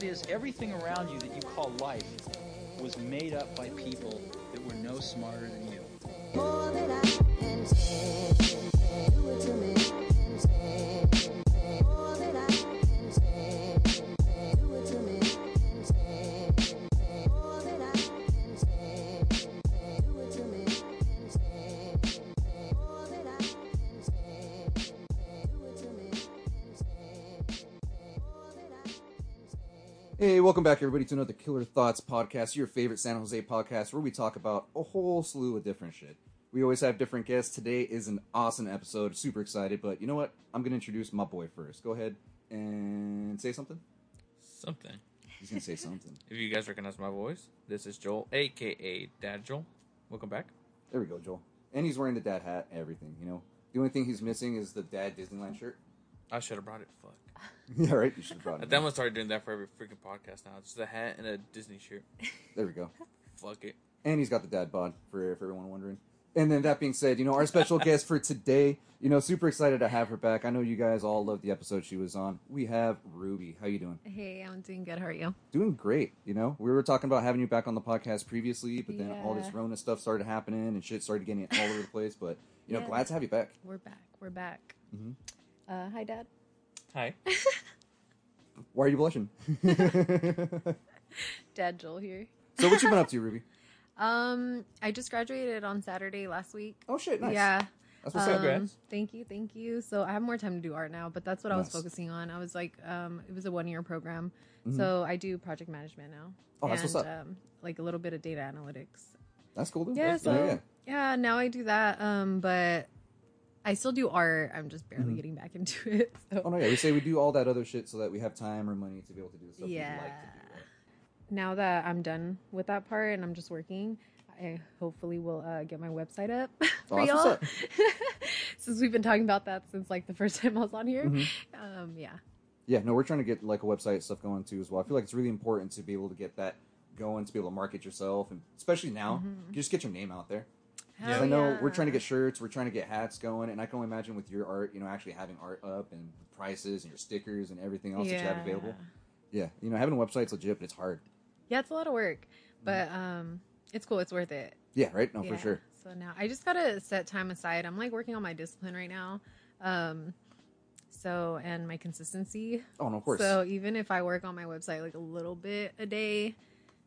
that is, everything around you that you call life was made up by people that were no smarter than you. More than I can take, do it to me. Hey, welcome back, everybody, to another Killer Thoughts podcast, your favorite San Jose podcast, where we talk about a whole slew of different shit. We always have different guests. Today is an awesome episode. Super excited, but you know what? I'm going to introduce my boy first. Go ahead and say something. Something. He's going to say something. If you guys recognize my voice, this is Joel, a.k.a. Dad Joel. Welcome back. There we go, Joel. And he's wearing the dad hat, everything, you know? The only thing he's missing is the Dad Disneyland shirt. I should have brought it. Fuck. Yeah, right? You should have brought it. I'm going to start doing that for every freaking podcast now. It's just a hat and a Disney shirt. There we go. Fuck it. And he's got the dad bod, for everyone wondering. And then that being said, you know, our special guest for today, you know, super excited to have her back. I know you guys all loved the episode she was on. We have Ruby. How you doing? Hey, I'm doing good. How are you? Doing great. You know, we were talking about having you back on the podcast previously, but then all this Rona stuff started happening and shit started getting all over the place. But, you know, glad to have you back. We're back. We're back. Mm-hmm. Hi, Dad. Hi. Why are you blushing? Dad Joel here. So what you been up to, Ruby? I just graduated on Saturday last week. Oh, shit. Nice. Yeah. That's what's up, guys. Thank you. Thank you. So I have more time to do art now, but that's what I was focusing on. I was like, it was a one-year program. Mm-hmm. So I do project management now. Oh, that's what's up. Like a little bit of data analytics. That's cool, dude. Yeah, now I do that, but... I still do art. I'm just barely getting back into it. So. Oh, no, yeah. We say we do all that other shit so that we have time or money to be able to do the stuff we like to do. Right? Now that I'm done with that part and I'm just working, I hopefully will get my website up for y'all. Since we've been talking about that since, like, the first time I was on here. Mm-hmm. Yeah, no, we're trying to get, like, a website stuff going, too, as well. I feel like it's really important to be able to get that going, to be able to market yourself, and especially now, you just get your name out there. Because I know we're trying to get shirts, we're trying to get hats going, and I can only imagine with your art, you know, actually having art up and the prices and your stickers and everything else that you have available. Yeah, you know, having a website's legit, but it's hard. Yeah, it's a lot of work, but it's cool, it's worth it. Yeah, right? No, for sure. So now I just gotta set time aside. I'm like working on my discipline right now, and my consistency. Oh, no, of course. So even if I work on my website like a little bit a day,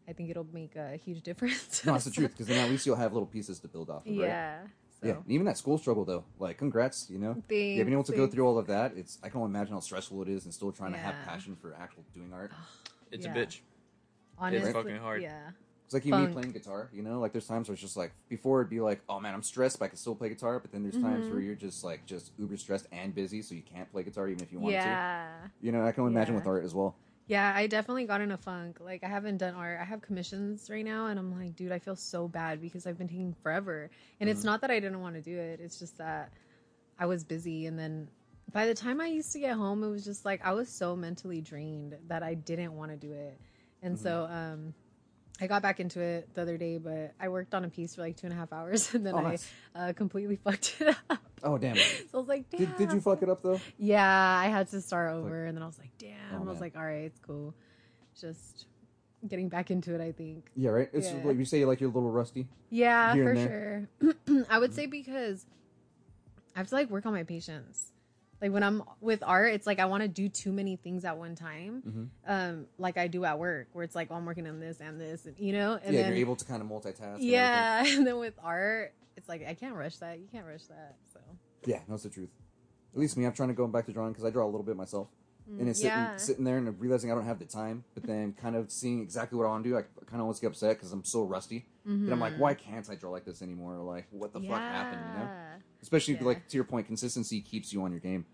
I think it'll make a huge difference. No, that's the truth, because then at least you'll have little pieces to build off of, right? Yeah. So. Yeah, and even that school struggle, though, like, congrats, you know? Thanks. Yeah, being able to go through all of that, I can only imagine how stressful it is and still trying to have passion for actual doing art. It's a bitch. Honestly. It's fucking hard. Yeah. It's like even me playing guitar, you know? Like, there's times where it's just like, before it'd be like, oh, man, I'm stressed, but I can still play guitar. But then there's times where you're just, like, uber stressed and busy, so you can't play guitar even if you want to. Yeah. You know, I can only imagine with art as well. Yeah, I definitely got in a funk. Like, I haven't done art. I have commissions right now, and I'm like, dude, I feel so bad because I've been taking forever. And it's not that I didn't want to do it. It's just that I was busy. And then by the time I used to get home, it was just like I was so mentally drained that I didn't want to do it. And so I got back into it the other day, but I worked on a piece for like 2.5 hours, and then I completely fucked it up. Oh, damn it. So I was like, damn. Did you fuck it up, though? Yeah, I had to start over, and then I was like, damn. Oh, I was like, all right, it's cool. Just getting back into it, I think. Yeah, right? It's like you say, like, you're a little rusty. Yeah, for sure. I would say because I have to, like, work on my patience. Like, when I'm with art, it's like I want to do too many things at one time, like I do at work, where it's like, well, I'm working on this, and, you know? And then, you're able to kind of multitask. Yeah, and then with art, it's like, I can't rush that. You can't rush that, so. Yeah, that's the truth. At least me, I'm trying to go back to drawing because I draw a little bit myself. And it's sitting there and realizing I don't have the time, but then kind of seeing exactly what I want to do, I kind of always get upset because I'm so rusty. And I'm like, why can't I draw like this anymore? Or like, what the fuck happened, you know? Especially, like, to your point, consistency keeps you on your game.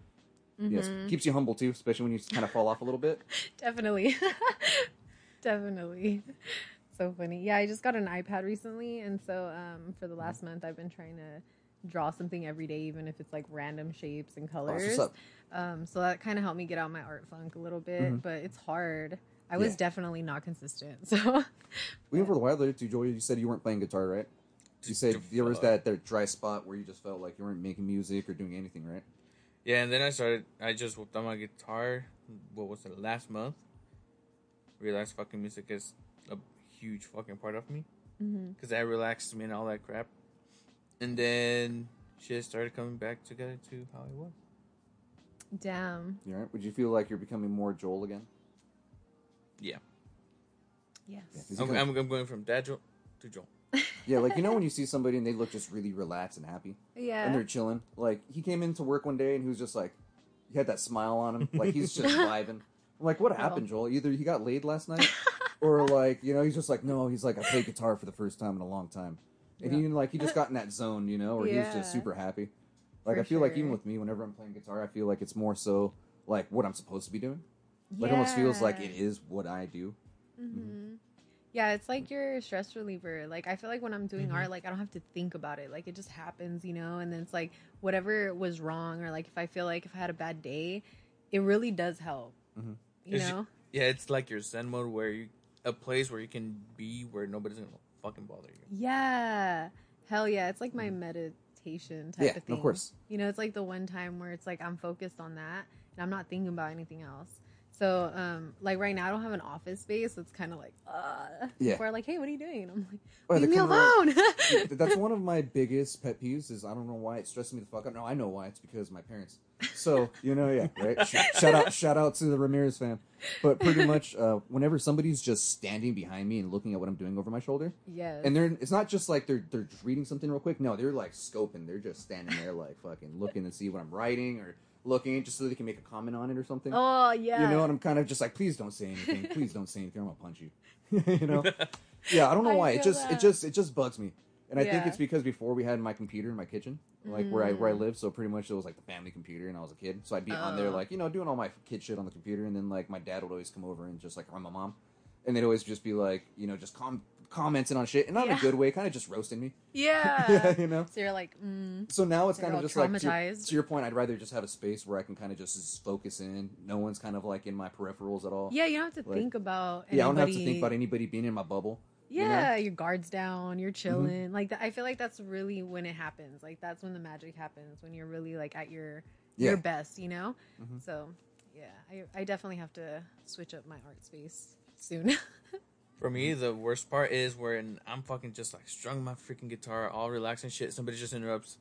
Yes, keeps you humble, too, especially when you kind of fall off a little bit. Definitely. Definitely. So funny. Yeah, I just got an iPad recently, and so for the last month, I've been trying to draw something every day, even if it's, like, random shapes and colors. So that kind of helped me get out my art funk a little bit, but it's hard. I was definitely not consistent, so. We went for the while there, too, Joel. You said you weren't playing guitar, right? You said there was that dry spot where you just felt like you weren't making music or doing anything, right? Yeah, and then I just worked on my guitar, last month? realized fucking music is a huge fucking part of me. Because that relaxes me and all that crap. And then shit started coming back together to how I was. Damn. You all right? Would you feel like you're becoming more Joel again? Yeah. Yes. Yeah, I'm going from Dad Joel to Joel. Yeah, like, you know when you see somebody and they look just really relaxed and happy? Yeah. And they're chilling? Like, he came into work one day and he was just like, he had that smile on him. Like, he's just vibing. I'm like, what happened, Joel? Either he got laid last night or, like, you know, he's just like, no, he's like, I played guitar for the first time in a long time. And he, like, he just got in that zone, you know, where he was just super happy. Like, for I feel like even with me, whenever I'm playing guitar, I feel like it's more so, like, what I'm supposed to be doing. Like, it almost feels like it is what I do. Yeah, it's like your stress reliever. Like, I feel like when I'm doing art, like, I don't have to think about it. Like, it just happens, you know? And then it's like, whatever was wrong, or, like, if I feel like if I had a bad day, it really does help, you know? Yeah, it's like your Zen mode where you, a place where you can be where nobody's going to fucking bother you. Yeah. Hell yeah. It's like my meditation type of thing. Yeah, of course. You know, it's like the one time where it's like I'm focused on that and I'm not thinking about anything else. So, like, right now I don't have an office space. So it's kind of like, people are like, hey, what are you doing? And I'm like, leave me alone. That's one of my biggest pet peeves is I don't know why it stresses me the fuck out. No, I know why. It's because of my parents. So, you know, right? Shout out to the Ramirez fam. But pretty much whenever somebody's just standing behind me and looking at what I'm doing over my shoulder. Yes. And it's not just like they're just reading something real quick. No, they're like scoping. They're just standing there like fucking looking to see what I'm writing or looking just so they can make a comment on it or something. Oh, yeah. You know, and I'm kind of just like, please don't say anything. Please don't say anything. I'm gonna punch you. You know? Yeah, I don't know why. It just bugs me. And I think it's because before we had my computer in my kitchen, like where I lived, so pretty much it was like the family computer and I was a kid. So I'd be on there like, you know, doing all my kid shit on the computer, and then like my dad would always come over and just like I'm my mom. And they'd always just be like, you know, just commenting on shit, and not in a good way, kind of just roasting me. Yeah. Yeah, you know? So you're like, So now it's kind of just like, to your point, I'd rather just have a space where I can kind of just focus in. No one's kind of like in my peripherals at all. Yeah, you don't have to like, think about anybody. Yeah, I don't have to think about anybody being in my bubble. Yeah, you know? Your guard's down, you're chilling. Like, I feel like that's really when it happens. Like, that's when the magic happens, when you're really, like, at your best, you know? So, yeah, I definitely have to switch up my art space soon. For me, the worst part is when I'm fucking just, like, strung my freaking guitar, all relaxed and shit, somebody just interrupts.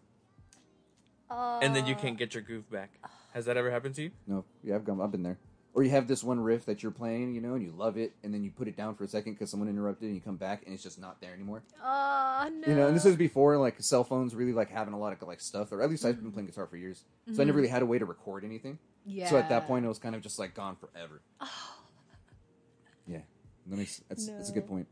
And then you can't get your groove back. Has that ever happened to you? No. Yeah, I've been there. Or you have this one riff that you're playing, you know, and you love it, and then you put it down for a second because someone interrupted, and you come back, and it's just not there anymore. Oh, no. You know, and this is before, like, cell phones really, like, having a lot of, like, stuff. Or at least I've been playing guitar for years. So I never really had a way to record anything. Yeah. So at that point, it was kind of just, like, gone forever. Oh. Yeah. That's a good point.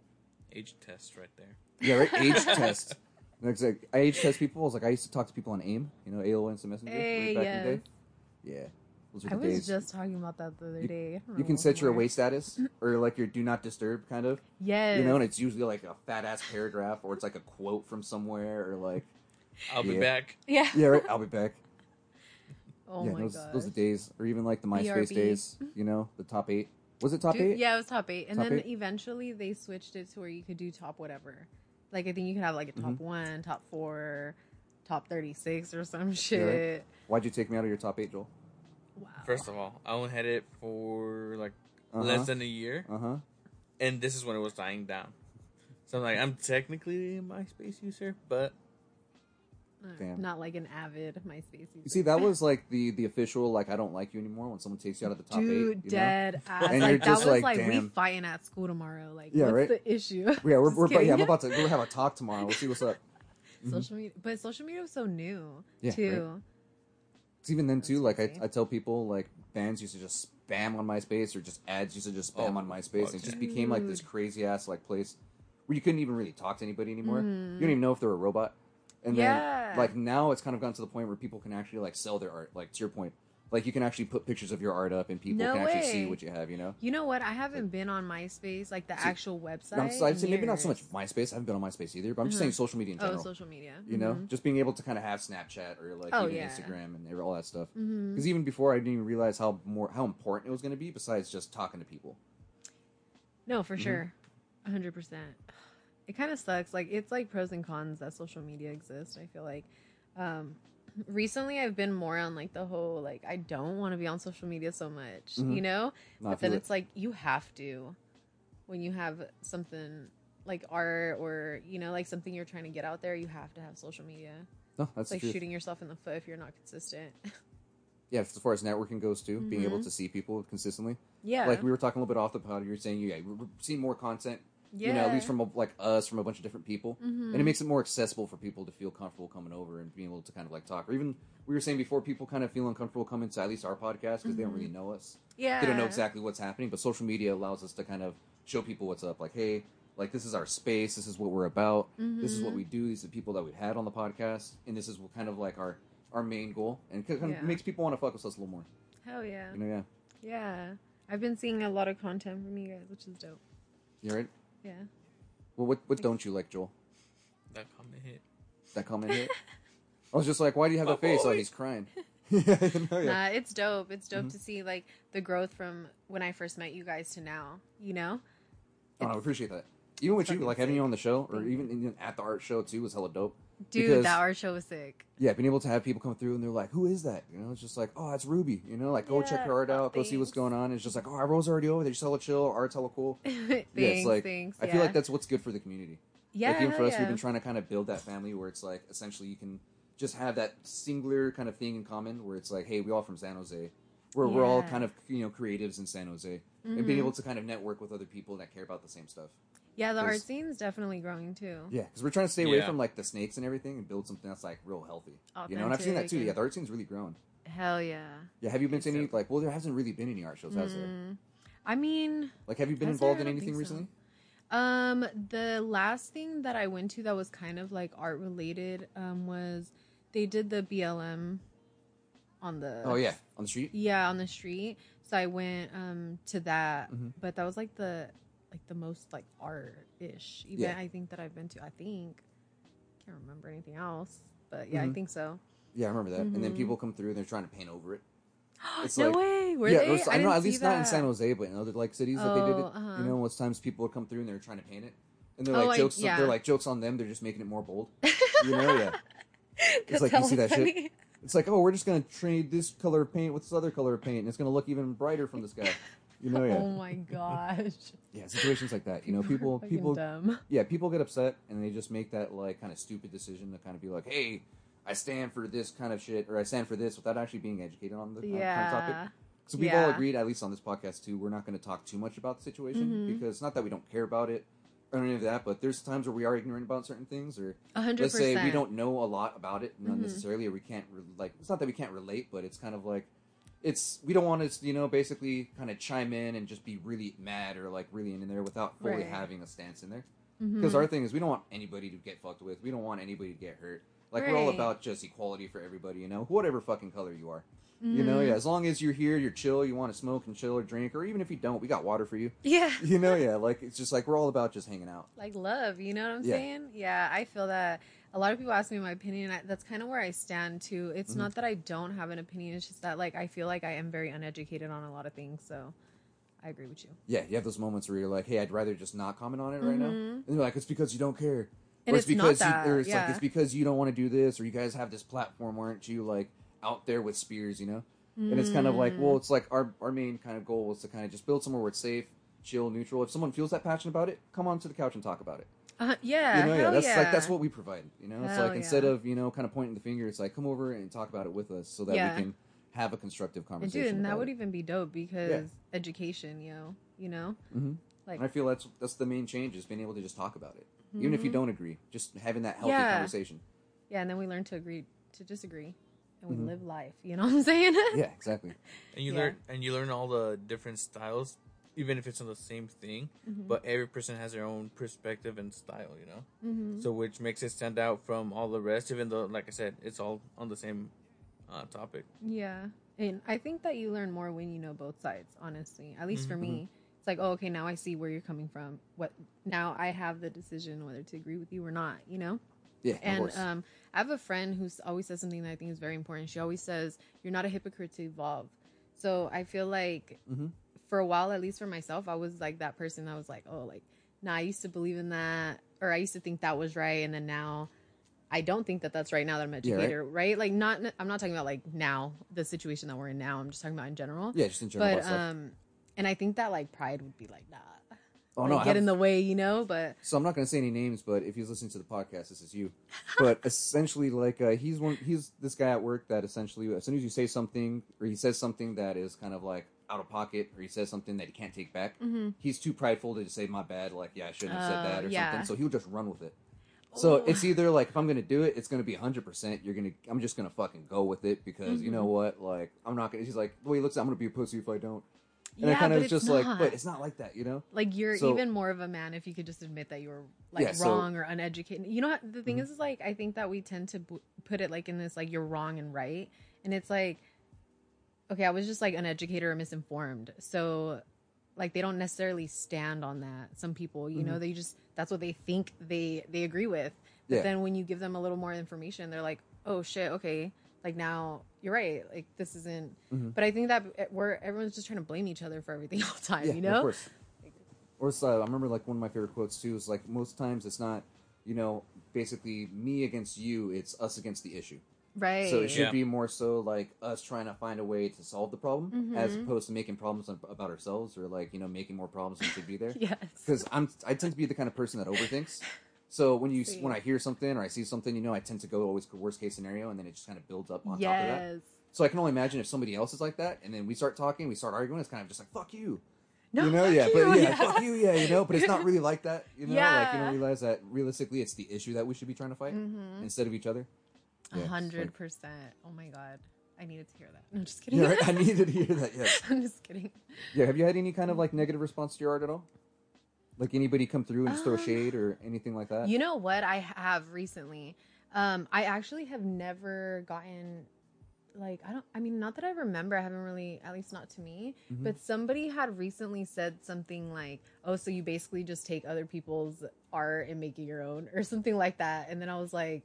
Age test right there. Yeah, right? Age test. Like, I age test people. I was like, I used to talk to people on AIM, you know, AOL Instant Messenger way back in the day. Yeah. I was just talking about that the other day. You can set your away status or like your do not disturb kind of. Yes. You know, and it's usually like a fat ass paragraph or it's like a quote from somewhere or like. I'll be back. Yeah. Yeah, right. I'll be back. Oh my god. Those are the days, or even like the MySpace days. You know, the top 8. Was it top 8? Yeah, it was top 8, and then eventually they switched it to where you could do top whatever. Like I think you could have like a top 1, top 4, top 36 or some shit. Yeah, right. Why'd you take me out of your top 8, Joel? Wow. First of all, I only had it for like less than a year, and this is when it was dying down. So I'm like, I'm technically a MySpace user, but not like an avid MySpace user. You see, that was like the official like I don't like you anymore when someone takes you out of the top 8. Dude, dead ass. And like, you're just like damn. We fighting at school tomorrow. Like, yeah, what's the issue? Yeah, I'm about to have a talk tomorrow. We'll see what's up. Social media, but social media was so new too. Right. Even then too, like I tell people, like bands used to just spam on MySpace, or just ads used to just spam on MySpace, and it just became like this crazy ass like place where you couldn't even really talk to anybody anymore. You don't even know if they're a robot. And then like now it's kind of gotten to the point where people can actually like sell their art. Like to your point, like you can actually put pictures of your art up, and people can actually see what you have. You know. You know what? I haven't been on MySpace, like the actual website. I'd say maybe not so much MySpace. I haven't been on MySpace either, but I'm just saying social media in general. Oh, social media. You know, just being able to kind of have Snapchat or like Instagram and all that stuff. Because even before, I didn't even realize how important it was going to be. Besides just talking to people. No, for sure, 100%. It kind of sucks. Like it's like pros and cons that social media exists. I feel like. Recently I've been more on like the whole like I don't want to be on social media so much, you know? But then it's like you have to. when you have something like art or, you know, like something you're trying to get out there, you have to have social media. No, that's like shooting yourself in the foot if you're not consistent. Yeah, as far as networking goes too, mm-hmm. being able to see people consistently. Yeah, like we were talking a little bit off the pod. You were saying we're seeing more content. Yeah. You know, at least from from a bunch of different people, mm-hmm. and it makes it more accessible for people to feel comfortable coming over and being able to kind of like talk. Or even we were saying before, people kind of feel uncomfortable coming to at least our podcast because mm-hmm. they don't really know us. Yeah, they don't know exactly what's happening. But social media allows us to kind of show people what's up. Like, hey, like this is our space. This is what we're about. Mm-hmm. This is what we do. These are the people that we've had on the podcast, and this is what kind of like our main goal, and kind of makes people want to fuck with us a little more. Hell yeah! You know, yeah. I've been seeing a lot of content from you guys, which is dope. You right? Yeah. Well, what don't you like, Joel? That comment hit? I was just like, why do you have a face? Oh, he's crying. Nah, it's dope. It's dope mm-hmm. to see, like, the growth from when I first met you guys to now, you know? Oh, I appreciate that. Even with you, like, having you on the show, or even at the art show, too, was hella dope. Dude, that art show was sick. Yeah, being able to have people come through and they're like, who is that? You know, it's just like, oh, that's Ruby. You know, like, go check her art out. Thanks. Go see what's going on. And it's just like, oh, our roles are already over. They're just hella chill. Art's hella cool. Thanks. I feel like that's what's good for the community. Yeah, like, even for us, we've been trying to kind of build that family where it's like, essentially, you can just have that singular kind of thing in common where it's like, hey, we're all from San Jose. Where we're all kind of, you know, creatives in San Jose. Mm-hmm. And being able to kind of network with other people that care about the same stuff. Yeah, the art scene's definitely growing, too. Yeah, because we're trying to stay away from, like, the snakes and everything and build something that's, like, real healthy. Authentic. You know, and I've seen that, too. Yeah, the art scene's really grown. Hell yeah. Yeah, have you been to any, like, well, there hasn't really been any art shows, has there? I mean... Like, have you been involved in anything recently? The last thing that I went to that was kind of, like, art-related was they did the BLM on the... Oh, yeah, on the street? Yeah, on the street. So I went to that, mm-hmm. but that was, like, the... Like the most like art-ish event I think that I've been to. I think can't remember anything else, but mm-hmm. I think so. Yeah, I remember that. Mm-hmm. And then people come through and they're trying to paint over it. It's no like, way. Were they? I know at least not in San Jose, but in other like cities that they did it. Uh-huh. You know, most times people would come through and they're trying to paint it, and they're like jokes. They're like jokes on them. They're just making it more bold. You know, It's like you see that shit. It's like, oh, we're just gonna trade this color of paint with this other color of paint, and it's gonna look even brighter from this guy. You know, oh my gosh. Yeah, situations like that. You know, people dumb. Yeah, people get upset and they just make that like kind of stupid decision to kind of be like, hey, I stand for this kind of shit or I stand for this without actually being educated on the kind of topic. So people all agreed, at least on this podcast too, we're not going to talk too much about the situation mm-hmm. because not that we don't care about it or any of that, but there's times where we are ignorant about certain things or 100%. Let's say we don't know a lot about it, not necessarily, or we can't it's not that we can't relate, but it's kind of like we don't want to, you know, basically kind of chime in and just be really mad or like really in there without fully having a stance in there. Because our thing is we don't want anybody to get fucked with. We don't want anybody to get hurt. Like we're all about just equality for everybody, you know, whatever fucking color you are. Mm. You know, as long as you're here, you're chill, you want to smoke and chill or drink, or even if you don't, we got water for you. Yeah. You know, like it's just like we're all about just hanging out. Like love, you know what I'm saying? Yeah, I feel that. A lot of people ask me my opinion. That's kind of where I stand, too. It's not that I don't have an opinion. It's just that, like, I feel like I am very uneducated on a lot of things. So I agree with you. Yeah, you have those moments where you're like, hey, I'd rather just not comment on it right now. And they're like, it's because you don't care. And it's because not that. It's like, it's because you don't want to do this. Or you guys have this platform. Aren't you, like, out there with spears, you know? Mm-hmm. And it's kind of like, well, it's like our main kind of goal is to kind of just build somewhere where it's safe, chill, neutral. If someone feels that passionate about it, come on to the couch and talk about it. You know, like that's what we provide. You know, it's like instead of kind of pointing the finger, it's like come over and talk about it with us so that we can have a constructive conversation. And, that would even be dope because education, you know, like and I feel that's the main change is being able to just talk about it, even if you don't agree, just having that healthy conversation. Yeah, and then we learn to agree to disagree, and we live life. You know what I'm saying? Yeah, exactly. And you learn all the different styles. Even if it's on the same thing, but every person has their own perspective and style, you know? So, which makes it stand out from all the rest, even though, like I said, it's all on the same topic. Yeah. And I think that you learn more when you know both sides, honestly. At least for me. It's like, oh, okay, now I see where you're coming from. Now I have the decision whether to agree with you or not, you know? Yeah, and I have a friend who always says something that I think is very important. She always says, you're not a hypocrite to evolve. So, I feel like... For a while, at least for myself, I was like that person. I was like, oh, like, nah, I used to believe in that, or I used to think that was right, and then now I don't think that that's right now that I'm an educator, right? Like, I'm not talking about like now the situation that we're in now. I'm just talking about in general. Yeah, just in general. But and I think that like pride would be like, nah, oh, no, get in the way, you know. But so I'm not going to say any names, but if he's listening to the podcast, this is you. But essentially, like he's this guy at work that essentially, as soon as you say something or he says something that is kind of like out of pocket, or he says something that he can't take back, he's too prideful to just say my bad, like yeah, I shouldn't have said that or something. So he'll just run with it. So it's either like, if I'm going to do it, it's going to be 100%. I'm just going to fucking go with it because you know what? Like, I'm not going to, he's like, the way he looks at, I'm going to be a pussy if I don't. And yeah, I kind of was just not like, but it's not like that, you know? Like, you're even more of a man if you could just admit that you were, like, wrong or uneducated. You know what? The thing is, like, I think that we tend to put it, like, in this, like, you're wrong and right. And it's like, okay, I was just, like, uneducated or misinformed. So, like, they don't necessarily stand on that. Some people, you know, they just, that's what they think they agree with. But then when you give them a little more information, they're like, oh shit, okay. Like now you're right. Like this isn't, but I think that everyone's just trying to blame each other for everything all the time, you know? Of course. Or so I remember like one of my favorite quotes too, is like most times it's not, you know, basically me against you, it's us against the issue. Right. So it should be more so like us trying to find a way to solve the problem as opposed to making problems about ourselves or like, you know, making more problems than should be there. Yes. Because I tend to be the kind of person that overthinks. So when I hear something or I see something, you know, I tend to go always worst case scenario and then it just kind of builds up on top of that. So I can only imagine if somebody else is like that and then we start talking, we start arguing, it's kind of just like, fuck you. No, you know, fuck you, you know, but it's not really like that, you know, like you don't realize that realistically it's the issue that we should be trying to fight instead of each other. 100%. Oh my God. I needed to hear that. No, I'm just kidding. Yeah, right? I needed to hear that, yes. I'm just kidding. Yeah, have you had any kind of like negative response to your art at all? Like anybody come through and just throw shade or anything like that? You know what? I have recently. I actually have never gotten like, not that I remember. I haven't really, at least not to me, but somebody had recently said something like, oh, so you basically just take other people's art and make it your own or something like that. And then I was like,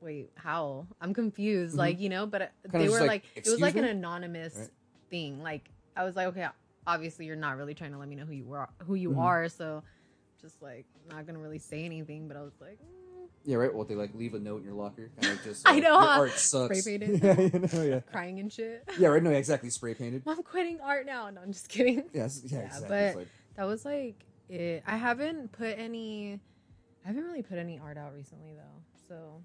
wait, how? I'm confused, like, you know, but they were like it was like an anonymous thing. Like, I was like, okay, obviously you're not really trying to let me know who you are, so just like not gonna really say anything. But I was like, yeah, right. Well, they like leave a note in your locker, kind of just like, I know, your art sucks, spray painted, crying and shit. Yeah, right. No, exactly, spray painted. I'm quitting art now. No, I'm just kidding. Yes, yeah, exactly. But like, that was like it. I haven't really put any art out recently though, so.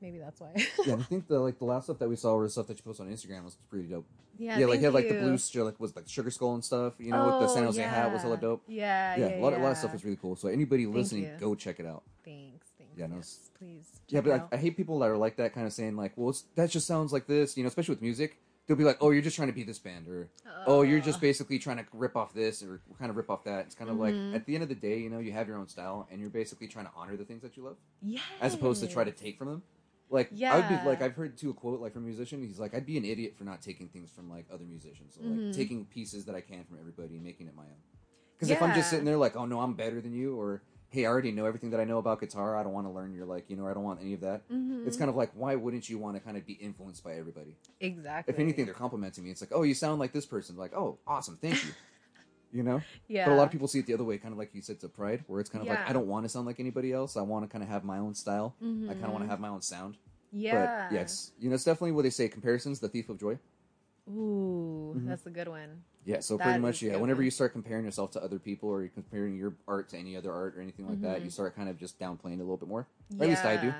Maybe that's why. Yeah, I think the last stuff that we saw was stuff that you posted on Instagram was pretty dope. Yeah, like you had like the blue was like sugar skull and stuff. You know, with the San Jose hat was hella dope. A lot of stuff was really cool. So anybody listening, go check it out. Thanks. Yeah, yes, please. Yeah, but I hate people that are like that, kind of saying like, well, that just sounds like this. You know, especially with music, they'll be like, oh, you're just trying to be this band, or oh, you're just basically trying to rip off this or kind of rip off that. It's kind of like at the end of the day, you know, you have your own style, and you're basically trying to honor the things that you love, as opposed to try to take from them. Like, I would be like, I've heard a quote like from a musician. He's like, I'd be an idiot for not taking things from like other musicians, so, like taking pieces that I can from everybody and making it my own. Because if I'm just sitting there like, oh no, I'm better than you, or hey, I already know everything that I know about guitar. I don't want to learn your like, you know, I don't want any of that. It's kind of like, why wouldn't you want to kind of be influenced by everybody? Exactly. If anything, they're complimenting me. It's like, oh, you sound like this person. Like, oh, awesome, thank you. You know? Yeah. But a lot of people see it the other way, kind of like you said, to pride, where it's kind of like, I don't want to sound like anybody else. I want to kind of have my own style. I kind of want to have my own sound. Yeah. But, yes, you know, it's definitely what they say, comparison's the thief of joy. Ooh, that's a good one. Yeah, so that pretty much, yeah, whenever you start comparing yourself to other people or you're comparing your art to any other art or anything like that, you start kind of just downplaying it a little bit more. Or at least I do.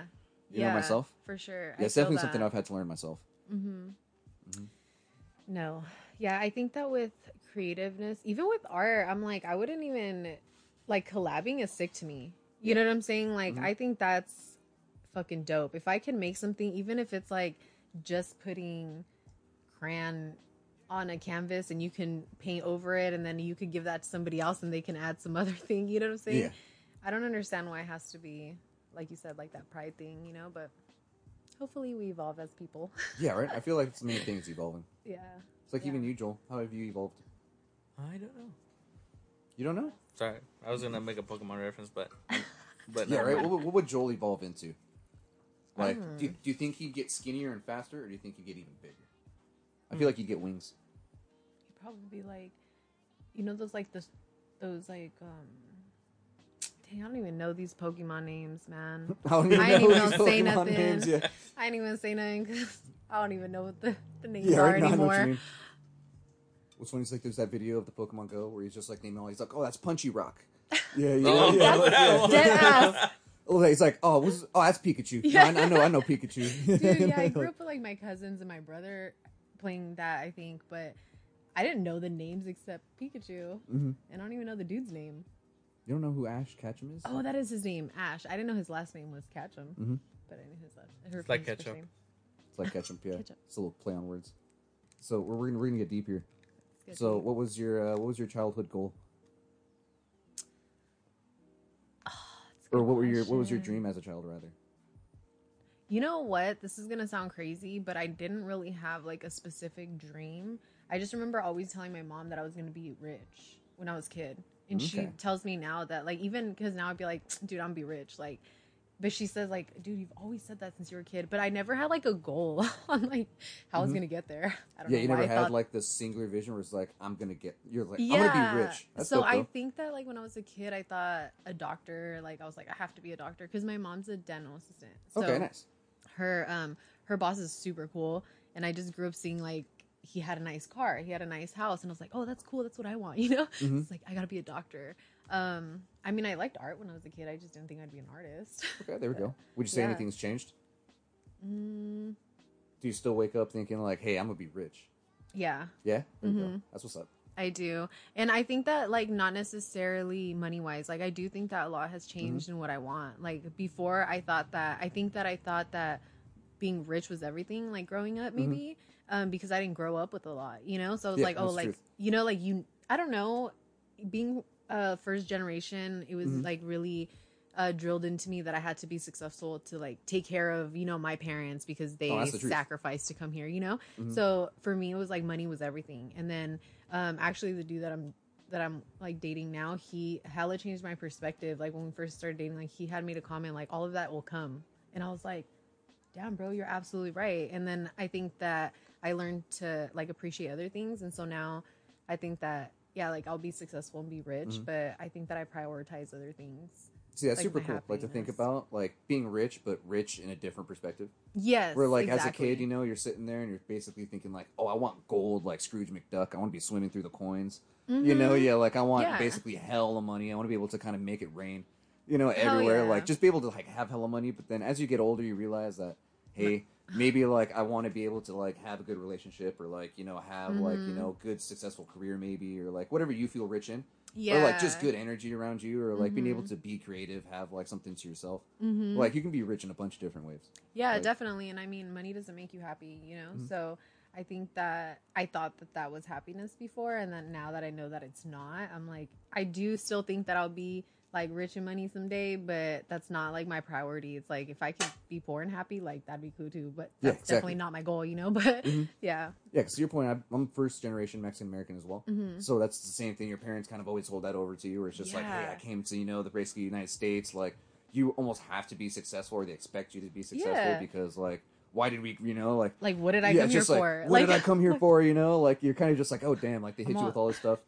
You know, myself. For sure. Yeah, it's definitely something I've had to learn myself. No. Yeah, I think that with creativeness, even with art, I'm like, I wouldn't even, like, collabing is sick to me. You know what I'm saying? Like, I think that's fucking dope. If I can make something, even if it's, like, just putting crayon on a canvas and you can paint over it and then you could give that to somebody else and they can add some other thing, you know what I'm saying? Yeah. I don't understand why it has to be, like you said, like that pride thing, you know, but hopefully we evolve as people. Yeah, right? I feel like it's many things evolving. Yeah. It's like even you, Joel. How have you evolved? I don't know. You don't know? Sorry. I was going to make a Pokemon reference, but yeah, right? What would Joel evolve into? Like, do you think he'd get skinnier and faster or do you think he'd get even bigger? I feel like you'd get wings. You'd probably be like, you know, dang, I don't even know these Pokemon names, man. I didn't even say nothing because I don't even know what the names are anymore. what's when he's like, there's that video of the Pokemon Go where he's just like naming all. He's like, oh, that's Punchy Rock. Yeah, you know, yeah. He's like, oh, that's Pikachu. Yeah. No, I know Pikachu. Dude, yeah, I grew up with like my cousins and my brother playing that, I think, but I didn't know the names except Pikachu, mm-hmm. and I don't even know the dude's name. You don't know who Ash Ketchum is? Oh, that is his name, Ash. I didn't know his last name was Ketchum, mm-hmm. but I knew his last name. It's like Ketchup. It's like Ketchum, yeah. Ketchup. It's a little play on words. So we're gonna get deep here. So what was your childhood goal? Or what was your dream as a child, rather? You know what? This is going to sound crazy, but I didn't really have like a specific dream. I just remember always telling my mom that I was going to be rich when I was a kid. And she tells me now that like, even because now I'd be like, dude, I'm going to be rich. Like, but she says like, dude, you've always said that since you were a kid. But I never had like a goal on like how I was going to get there. I don't know. Yeah, you never had like this singular vision where it's like, I'm going to be rich. That's so dope, I think that like when I was a kid, I thought a doctor, like I was like, I have to be a doctor because my mom's a dental assistant. So okay, nice. Her boss is super cool. And I just grew up seeing like, he had a nice car, he had a nice house. And I was like, oh, that's cool. That's what I want. You know, mm-hmm. It's like, I got to be a doctor. I mean, I liked art when I was a kid. I just didn't think I'd be an artist. Okay, there we go. Would you say anything's changed? Do you still wake up thinking like, hey, I'm going to be rich? Yeah. Yeah? There we go. That's what's up. I do. And I think that like not necessarily money-wise, like I do think that a lot has changed in what I want. Like before I thought that being rich was everything, like growing up maybe, because I didn't grow up with a lot, you know? So I was like, oh, like, truth. You know, like you, I don't know, being first generation, it was like really drilled into me that I had to be successful to like take care of, you know, my parents because they sacrificed to come here, you know? So for me, it was like money was everything. And then actually the dude that I'm like dating now, he hella changed my perspective. Like when we first started dating, like he had made a comment like all of that will come. And I was like, damn, bro, you're absolutely right. And then I think that I learned to like appreciate other things. And so now I think that, yeah, like I'll be successful and be rich, but I think that I prioritize other things. See, that's like super cool. Like to think about like being rich, but rich in a different perspective. Yes. Where like exactly. As a kid, you know, you're sitting there and you're basically thinking like, oh, I want gold, like Scrooge McDuck. I want to be swimming through the coins, you know? Yeah. Like I want basically hella money. I want to be able to kind of make it rain, you know, everywhere. Yeah. Like just be able to like have hella money. But then as you get older, you realize that, hey, maybe like I want to be able to like have a good relationship or like, you know, have like, you know, good successful career maybe, or like whatever you feel rich in. Yeah. Or like just good energy around you, or like being able to be creative, have like something to yourself. Like you can be rich in a bunch of different ways. Yeah, like, definitely. And I mean, money doesn't make you happy, you know? So I think that I thought that that was happiness before. And then now that I know that it's not, I'm like, I do still think that I'll be like rich and money someday, but that's not like my priority. It's like if I could be poor and happy, like that'd be cool too, but that's definitely not my goal, you know? But yeah, because to your point, I'm first generation Mexican American as well, so that's the same thing. Your parents kind of always hold that over to you, where it's just like, hey, I came to, you know, the basically United States, like you almost have to be successful, or they expect you to be successful, because like, why did we, you know, like what did I come here for? What did I come here for, you know? Like you're kind of just like, oh damn, like they hit you with all this stuff.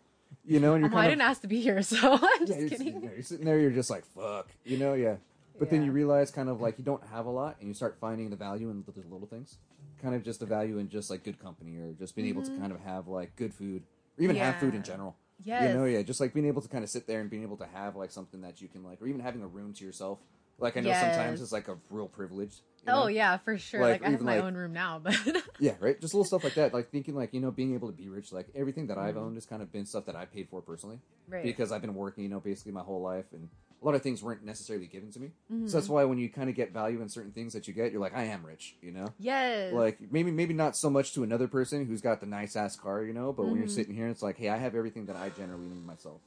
You know, and you're kind of, I didn't ask to be here, so I'm just kidding. You're sitting there, you're just like, fuck, you know, But then you realize kind of like you don't have a lot, and you start finding the value in the little things. Kind of just the value in just like good company, or just being able to kind of have like good food, or even have food in general. Yes. You know, just like being able to kind of sit there and being able to have like something that you can like, or even having a room to yourself. Like I know sometimes it's like a real privilege. You know? Oh yeah, for sure. Like I have my own room now, but yeah, right. Just little stuff like that. Like thinking like, you know, being able to be rich. Like everything that I've owned has kind of been stuff that I paid for personally, right? Because I've been working, you know, basically my whole life, and a lot of things weren't necessarily given to me. So that's why when you kind of get value in certain things that you get, you're like, I am rich, you know? Yes. Like maybe not so much to another person who's got the nice ass car, you know, but when you're sitting here, it's like, hey, I have everything that I generally need myself.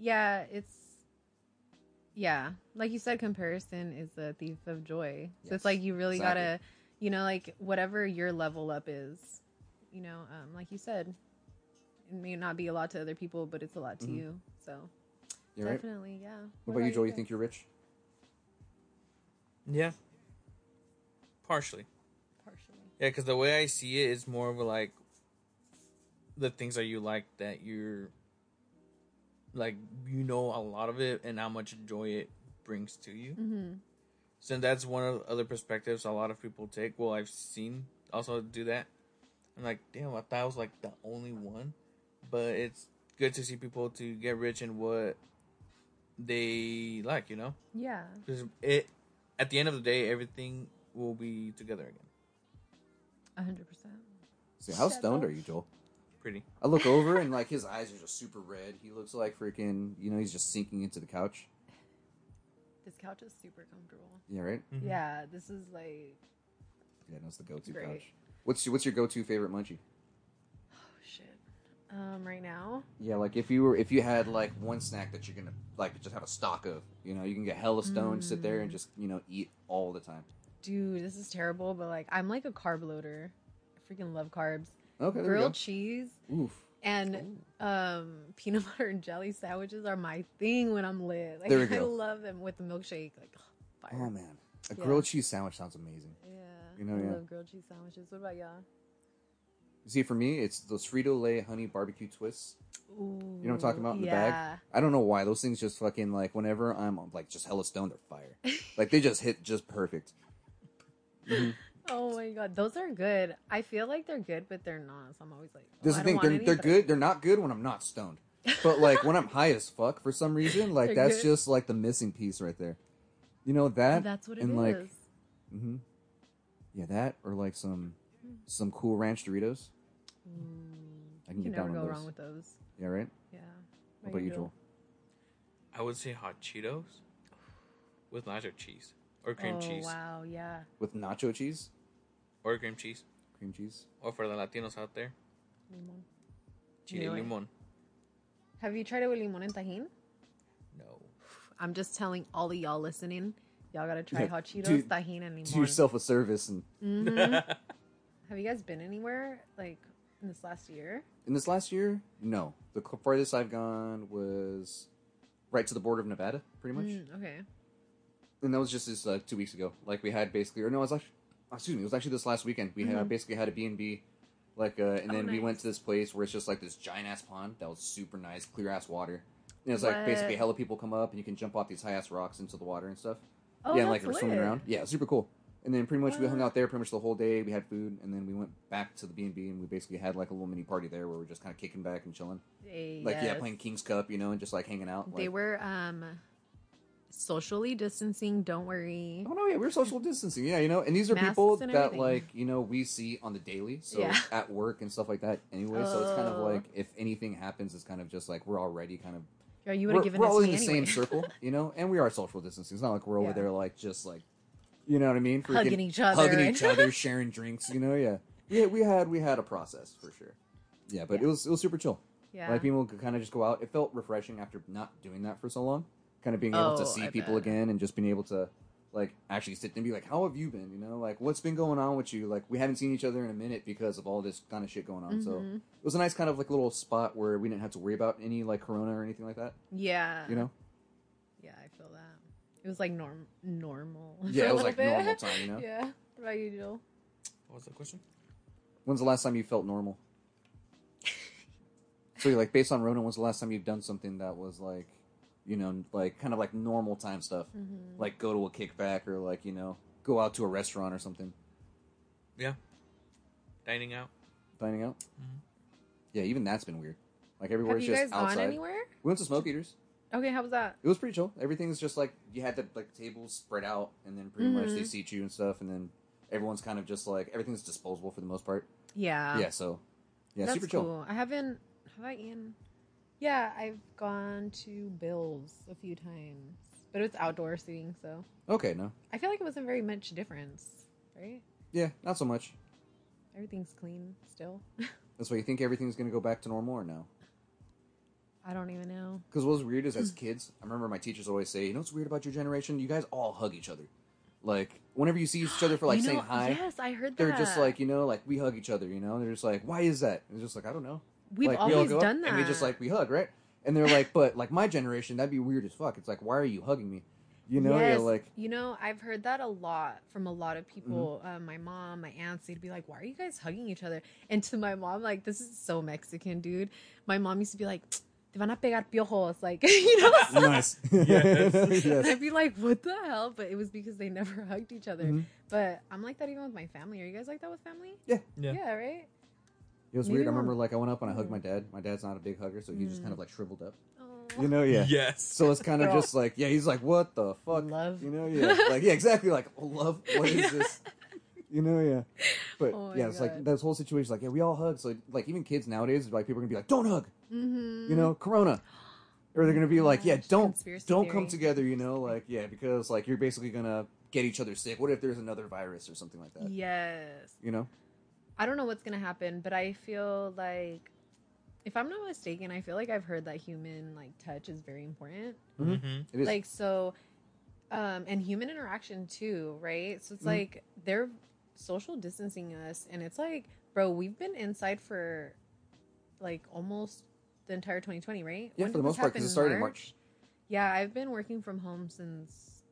Yeah, it's. Yeah, like you said, comparison is the thief of joy. So it's like you really gotta, you know, like whatever your level up is, you know, like you said, it may not be a lot to other people, but it's a lot to you. So you're definitely, yeah. What about you, Joel? You think you're rich? Yeah, partially. Yeah, because the way I see it is more of like the things that you like, that you're. Like, you know, a lot of it and how much joy it brings to you. So that's one of the other perspectives a lot of people take. Well, I've seen also do that. I'm like, damn, I thought I was like the only one. But it's good to see people to get rich in what they like, you know? Yeah. Because it, at the end of the day, everything will be together again. 100%. See, how stoned are you, Joel? Pretty. I look over and, like, his eyes are just super red. He looks like freaking, you know, he's just sinking into the couch. This couch is super comfortable. Yeah, right? Mm-hmm. Yeah, this is, like... Yeah, no, it's the go-to couch. What's your go-to favorite munchie? Oh, shit. Right now? Yeah, like, if you had, like, one snack that you're gonna, like, just have a stock of, you know, you can get hella stoned, sit there, and just, you know, eat all the time. Dude, this is terrible, but, like, I'm, like, a carb loader. I freaking love carbs. Okay, there grilled cheese Oof. And peanut butter and jelly sandwiches are my thing when I'm lit. Like, there we go. I love them with the milkshake. Like, oh, fire. Oh man, a grilled cheese sandwich sounds amazing. Yeah, you know, I love grilled cheese sandwiches. What about y'all? See, for me, it's those Frito-Lay honey barbecue twists. Ooh, you know what I'm talking about in the bag? I don't know why. Those things just fucking, like, whenever I'm, like, just hella stoned, they're fire. Like, they just hit just perfect. Mm-hmm. Oh my god, those are good. I feel like they're good, but they're not. So I'm always like, this is the thing. They're good. They're not good when I'm not stoned. But, like, when I'm high as fuck for some reason, like, that's good. Just like the missing piece right there. You know that? That's what it is. Like, mm-hmm. Yeah, that or like some cool ranch Doritos. I can get down on those. You can never go wrong with those. Yeah, right. Yeah. What about you, Joel? I would say hot Cheetos with nacho cheese. Or cream cheese. Wow, yeah. With nacho cheese? Or cream cheese. Cream cheese. Or for the Latinos out there. Limon. Chile limon. Have you tried it with limon and tajín? No. I'm just telling all of y'all listening, y'all gotta try hot Cheetos, tajín, and limon. Do yourself a service. And mm-hmm. Have you guys been anywhere, like, in this last year? In this last year? No. The farthest I've gone was right to the border of Nevada, pretty much. Okay. And that was just this 2 weeks ago. Like, we had basically, or no, it was actually, excuse me, it was actually this last weekend. We basically had a B&B, like, and then we went to this place where it's just like this giant ass pond that was super nice, clear ass water. And it's like basically hella people come up and you can jump off these high ass rocks into the water and stuff. Oh, yeah, and, like, we're swimming around. Yeah, super cool. And then pretty much we hung out there pretty much the whole day. We had food, and then we went back to the B&B, and we basically had, like, a little mini party there where we're just kind of kicking back and chilling. Playing King's Cup, you know, and just, like, hanging out. They were socially distancing, don't worry. Oh no, yeah, we're social distancing, yeah, you know. And these are masks, people that everything. Like, you know, we see on the daily, so at work and stuff like that. Anyway, so it's kind of like if anything happens, it's kind of just like we're already kind of. Yeah, you would have given. We're all in the same circle, you know, and we are social distancing. It's not like we're over there like just like, you know what I mean, freaking hugging each other, sharing drinks, you know, yeah. We had a process for sure, yeah, but it was super chill. Yeah, like people could kind of just go out. It felt refreshing after not doing that for so long. Kind of being able to see people again and just being able to, like, actually sit and be like, how have you been? You know, like, what's been going on with you? Like, we haven't seen each other in a minute because of all this kind of shit going on. Mm-hmm. So it was a nice kind of, like, little spot where we didn't have to worry about any, like, corona or anything like that. Yeah. You know? Yeah, I feel that. It was, like, normal. Yeah, it was, like, normal time, you know? Yeah. What about you, Jill? What was the question? When's the last time you felt normal? So, you're like, based on Rona, when's the last time you've done something that was, like... You know, like, kind of like normal time stuff. Mm-hmm. Like, go to a kickback or, like, you know, go out to a restaurant or something. Yeah. Dining out? Mm-hmm. Yeah, even that's been weird. Like, everywhere's just outside. Have you guys gone anywhere? We went to Smoke Eaters. Okay, how was that? It was pretty chill. Everything's just, like, you had the, like, tables spread out, and then pretty much they seat you and stuff, and then everyone's kind of just, like, everything's disposable for the most part. Yeah. Yeah, so, yeah, that's super chill. Cool. I haven't, have I, Ian... Yeah, I've gone to Bill's a few times, but it's outdoor seating, so. Okay, no. I feel like it wasn't very much difference, right? Yeah, not so much. Everything's clean still. That's why you think everything's going to go back to normal or no? I don't even know. Because what's weird is as kids, I remember my teachers always say, you know what's weird about your generation? You guys all hug each other. Like, whenever you see each other for, like, saying hi. Yes, I heard that. They're just like, you know, like, we hug each other, you know? And they're just like, why is that? And it's just like, I don't know. We've like, always we done that. And we just, like, we hug, right? And they're like, but, like, my generation, that'd be weird as fuck. It's like, why are you hugging me? You know? Yes. You're like... You know, I've heard that a lot from a lot of people. Mm-hmm. My mom, my aunts, they'd be like, why are you guys hugging each other? And to my mom, like, this is so Mexican, dude. My mom used to be like, te van a pegar piojos. Like, you know? Nice. Yes. And I'd be like, what the hell? But it was because they never hugged each other. Mm-hmm. But I'm like that even with my family. Are you guys like that with family? Yeah. Yeah, right? It was weird. I remember, like, I went up and I hugged my dad. My dad's not a big hugger, so he just kind of, like, shriveled up. You know, yeah. Yes. So it's kind of just like, yeah, he's like, what the fuck? Love. You know, yeah. Like, yeah, exactly. Like, oh, love, what is this? You know, yeah. But, yeah, it's like, this whole situation, like, yeah, we all hug. So, like, even kids nowadays, like, people are going to be like, don't hug. Mm-hmm. You know, Corona. Or they're going to be like, yeah, don't come together, you know, like, yeah, because, like, you're basically going to get each other sick. What if there's another virus or something like that? Yes. You know? I don't know what's going to happen, but I feel like, if I'm not mistaken, I feel like I've heard that human, like, touch is very important. Mm-hmm. It is. Like, so, and human interaction, too, right? So it's like, they're social distancing us, and it's like, bro, we've been inside for, like, almost the entire 2020, right? Yeah, when for the most part, because it started in March. Yeah, I've been working from home since,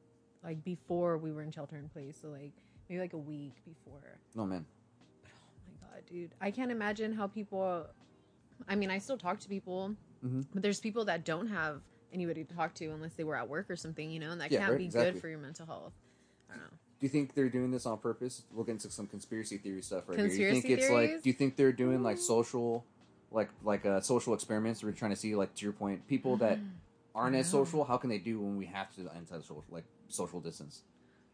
like, before we were in shelter in place, so, like, maybe, like, a week before. No, man. Dude, I can't imagine how people, I mean, I still talk to people, but there's people that don't have anybody to talk to unless they were at work or something, you know, and that can't be good for your mental health. I don't know. Do you think they're doing this on purpose? We'll get into some conspiracy theory stuff right here. You think it's like, do you think they're doing like social, social experiments where we're trying to see, like, to your point, people that aren't as social, how can they do when we have to end social, like, social distance?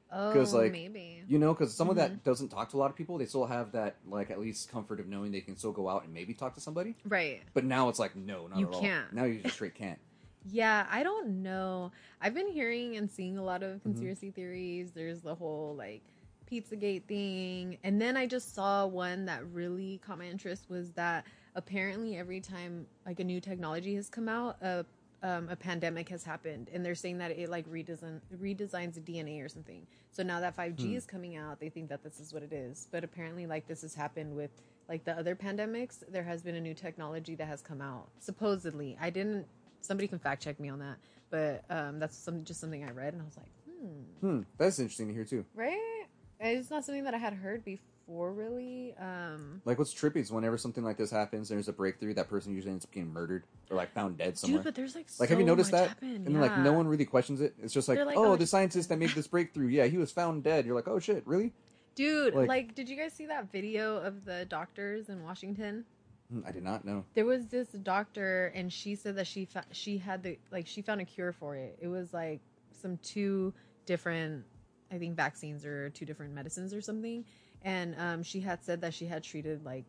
Because, like, maybe. You know, because some of that doesn't talk to a lot of people. They still have that, like, at least comfort of knowing they can still go out and maybe talk to somebody. Right. But now it's like, no, not you at all. You can't. Now you just straight can't. Yeah, I don't know. I've been hearing and seeing a lot of conspiracy theories. There's the whole, like, Pizzagate thing. And then I just saw one that really caught my interest was that apparently every time, like, a new technology has come out, a pandemic has happened, and they're saying that it, like, redesigns the DNA or something. So now that 5G is coming out, they think that this is what it is. But apparently, like, this has happened with, like, the other pandemics. There has been a new technology that has come out, supposedly. Somebody can fact check me on that, but that's just something I read, and I was like, that's interesting to hear too. Right? It's not something that I had heard before, really. Like, what's trippy is whenever something like this happens, there's a breakthrough, that person usually ends up getting murdered or, like, found dead somewhere. Dude, but there's, like, so much. Have you noticed that? Happened. And, like, no one really questions it. It's just like, the scientist that made this breakthrough, yeah, he was found dead. You're like, oh, shit, really? Dude, like, did you guys see that video of the doctors in Washington? I did not know. There was this doctor, and she said that she found a cure for it. It was, like, some two different, I think, vaccines or two different medicines or something. And she had said that she had treated, like,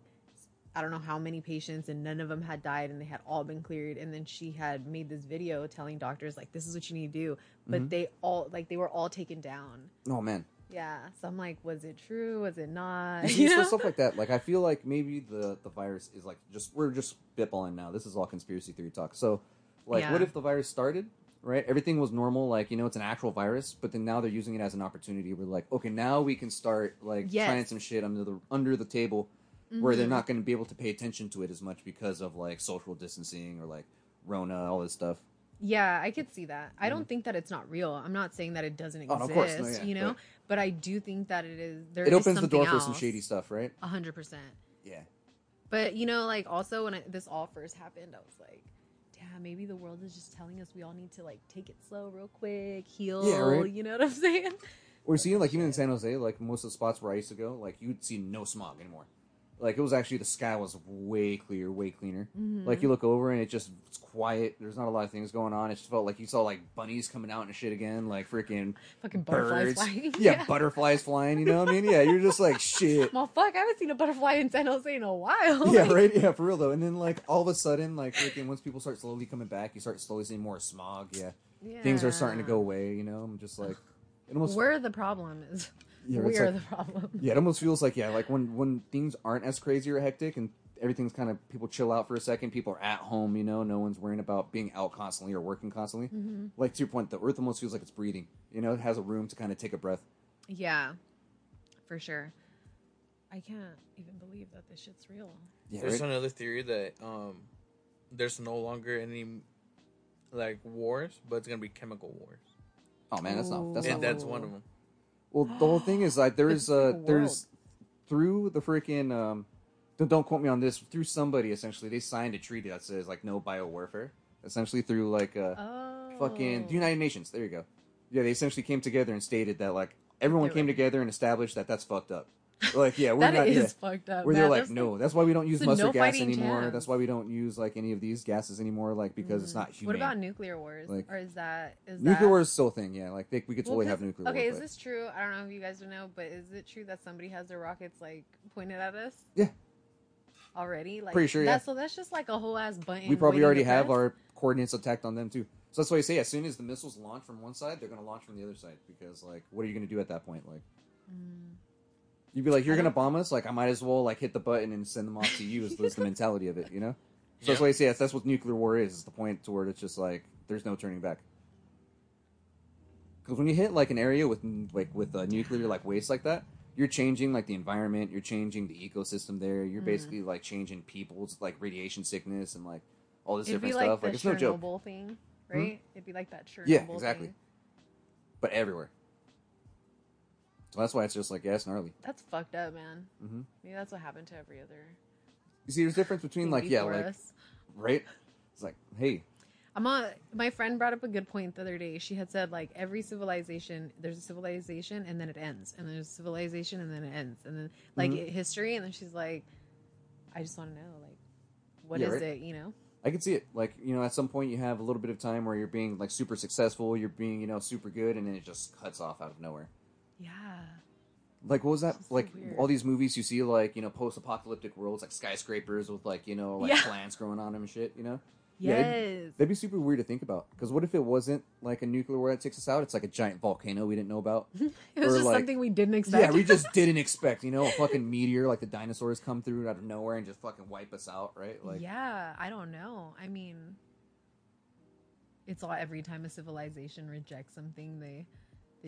I don't know how many patients, and none of them had died, and they had all been cleared. And then she had made this video telling doctors, like, this is what you need to do. But they all, like, they were all taken down. Oh, man. Yeah. So I'm like, was it true? Was it not? You know? Stuff like that. Like, I feel like maybe the virus is, like, we're just spitballing now. This is all conspiracy theory talk. So, like, what if the virus started? Right? Everything was normal. Like, you know, it's an actual virus, but then now they're using it as an opportunity. We're like, okay, now we can start, like, trying some shit under the table where they're not going to be able to pay attention to it as much because of, like, social distancing or, like, Rona, all this stuff. Yeah, I could see that. I don't think that it's not real. I'm not saying that it doesn't exist, you know? But I do think that it is. There it opens is the door for some shady stuff, right? 100%. Yeah. But, you know, like, also when this all first happened, I was like, maybe the world is just telling us we all need to, like, take it slow real quick, heal, you know what I'm saying? We're seeing, like, even in San Jose, like, most of the spots where I used to go, like, you'd see no smog anymore. Like, it was actually, the sky was way clear, way cleaner. Mm-hmm. Like, you look over and it's quiet. There's not a lot of things going on. It just felt like you saw, like, bunnies coming out and shit again. Like, fucking butterflies flying. Yeah, butterflies flying, you know what I mean? Yeah, you're just like, shit. Well, fuck, I haven't seen a butterfly in San Jose in a while. Yeah, right? Yeah, for real, though. And then, like, all of a sudden, like, once people start slowly coming back, you start slowly seeing more smog. Yeah. Things are starting to go away, you know? I'm just like... It almost... Where the problem is... Yeah, we are like, the problem. Yeah, it almost feels like, like when things aren't as crazy or hectic and everything's kind of, people chill out for a second, people are at home, you know, no one's worrying about being out constantly or working constantly. Mm-hmm. Like, to your point, the earth almost feels like it's breathing. You know, it has a room to kind of take a breath. Yeah, for sure. I can't even believe that this shit's real. Yeah, there's another theory that there's no longer any, like, wars, but it's going to be chemical wars. Oh, man, that's not that's one of them. Well, the whole thing is, like, there's through the freaking, don't quote me on this, through somebody, essentially, they signed a treaty that says, like, no biowarfare, essentially through, like, fucking, the United Nations, there you go. Yeah, they essentially came together and stated that, like, everyone came together and established that that's fucked up. Like, yeah, we're that not. That is fucked up. Where they're like, no, that's why we don't use mustard gas anymore. Jam. That's why we don't use like any of these gases anymore. Like because it's not humane. What about nuclear wars? Like, or is nuclear wars still a thing? Yeah, like we could totally have nuclear. Okay, wars, is this true? I don't know if you guys know, but is it true that somebody has their rockets like pointed at us? Yeah. Already, like pretty sure. Yeah. So that's just like a whole ass button. We probably already have our coordinates attacked on them too. So that's why I say as soon as the missiles launch from one side, they're going to launch from the other side because like, what are you going to do at that point? Like. You'd be like, you're going to bomb us? Like, I might as well, like, hit the button and send them off to you is the mentality of it, you know? So that's why I say that's what nuclear war is. It's the point to where it's just, like, there's no turning back. Because when you hit, like, an area with nuclear, like, waste like that, you're changing, like, the environment. You're changing the ecosystem there. You're basically, like, changing people's, like, radiation sickness and, like, all this different stuff. Like, it's no joke. It'd be like the Chernobyl thing, right? It'd be like that Chernobyl thing. Yeah, exactly. Thing. But everywhere. So that's why it's just like, yeah, it's gnarly. That's fucked up, man. Mm-hmm. Maybe that's what happened to every other. You see, there's a difference between like, yeah, like, us. Right? It's like, hey. My friend brought up a good point the other day. She had said like every civilization, there's a civilization and then it ends. And there's a civilization and then it ends. And then like history. And then she's like, I just want to know, like, what is it, you know? I can see it. Like, you know, at some point you have a little bit of time where you're being like super successful. You're being, you know, super good. And then it just cuts off out of nowhere. Yeah. Like, what was that? Like, weird. All these movies you see, like, you know, post-apocalyptic worlds, like skyscrapers with, like, you know, like plants growing on them and shit, you know? Yes. Yeah, that'd be super weird to think about. Because what if it wasn't, like, a nuclear war that takes us out? It's like a giant volcano we didn't know about. It was just like, something we didn't expect. Yeah, we just didn't expect, you know, a fucking meteor, like the dinosaurs come through out of nowhere and just fucking wipe us out, right? Like, yeah, I don't know. I mean, it's all every time a civilization rejects something, they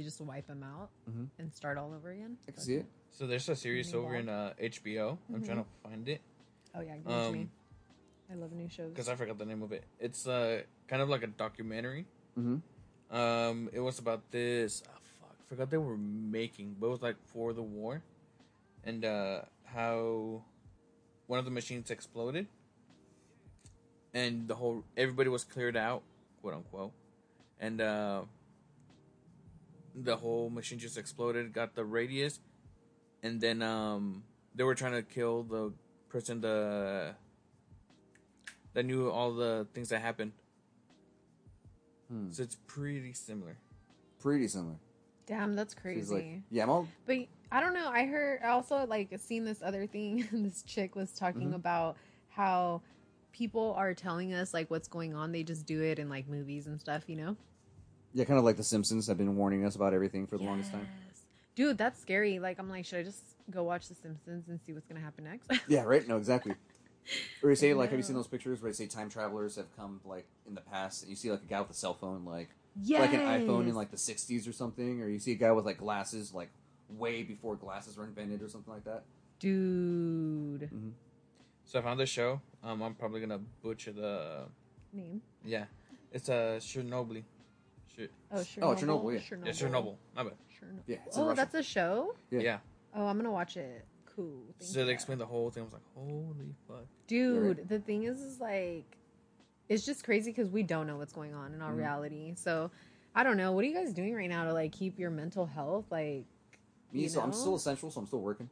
just wipe them out and start all over again. I can see it. So there's a series over in HBO. I'm trying to find it. Oh, yeah. Give it to me. I love new shows. Because I forgot the name of it. It's kind of like a documentary. Mm-hmm. It was about this. Oh, fuck. I forgot they were making. But it was like for the war. And how one of the machines exploded. And the whole... Everybody was cleared out. Quote, unquote. And... the whole machine just exploded, got the radius, and then they were trying to kill the person that knew all the things that happened. So it's pretty similar. Damn, that's crazy. Like, yeah, but I don't know. I heard I also like seen this other thing. This chick was talking about how people are telling us like what's going on. They just do it in like movies and stuff, you know. Yeah, kind of like The Simpsons have been warning us about everything for the longest time. Dude, that's scary. Like, I'm like, should I just go watch The Simpsons and see what's going to happen next? Yeah, right? No, exactly. Or you say, like, have you seen those pictures where they say time travelers have come, like, in the past, and you see, like, a guy with a cell phone, like, like an iPhone in, like, the 60s or something, or you see a guy with, like, glasses, like, way before glasses were invented or something like that? Dude. Mm-hmm. So I found this show. I'm probably going to butcher the... Name? Yeah. It's Chernobyl. Chernobyl. Chernobyl. My bad. Yeah, that's a show? Yeah. Oh, I'm going to watch it. Cool. So they explained the whole thing. I was like, holy fuck. Dude, the thing is like, it's just crazy because we don't know what's going on in our reality. So, I don't know. What are you guys doing right now to, like, keep your mental health, like, you know? I'm still essential, so I'm still working.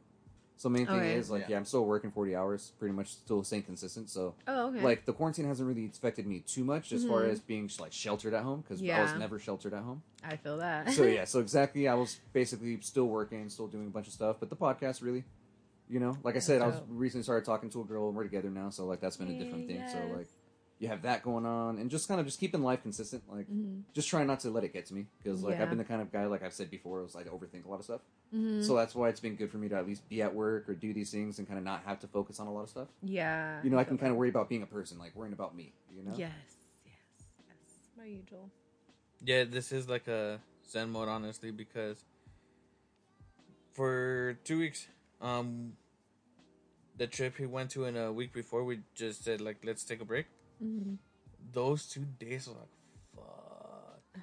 So, main thing is, like, I'm still working 40 hours, pretty much still staying consistent. So, like, the quarantine hasn't really affected me too much as far as being, like, sheltered at home, because I was never sheltered at home. I feel that. So exactly, I was basically still working, still doing a bunch of stuff, but the podcast really, you know, like I said, I was recently started talking to a girl, and we're together now, so, like, that's been a different thing. So, like, you have that going on, and just kind of just keeping life consistent, like, just trying not to let it get to me, because, like, I've been the kind of guy, like I've said before, I overthink a lot of stuff. Mm-hmm. So that's why it's been good for me to at least be at work or do these things and kind of not have to focus on a lot of stuff. Yeah. You know, I can kind of worry about being a person, like worrying about me, you know? Yes. My usual. Yeah, this is like a Zen mode, honestly, because for 2 weeks, the trip he went to in a week before, we just said, like, let's take a break. Mm-hmm. Those 2 days were like, fuck.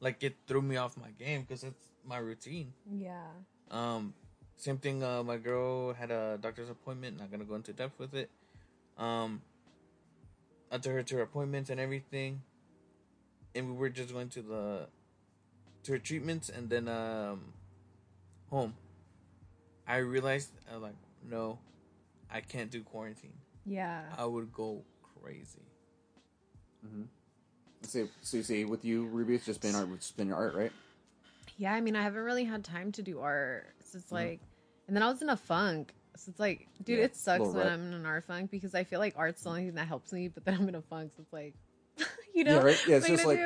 Like, it threw me off my game because it's my routine. Yeah. Same thing. My girl had a doctor's appointment. Not gonna go into depth with it. I took her to her appointments and everything, and we were just going to her treatments and then home. I realized, I'm like, no, I can't do quarantine. Yeah. I would go crazy. Mm-hmm. So you see, with you, Ruby, it's just been your art, right? Yeah, I mean, I haven't really had time to do art. So it's like, and then I was in a funk. So it's like, dude, it sucks when I'm in an art funk because I feel like art's the only thing that helps me, but then I'm in a funk. So it's like, you know, yeah, it's just like,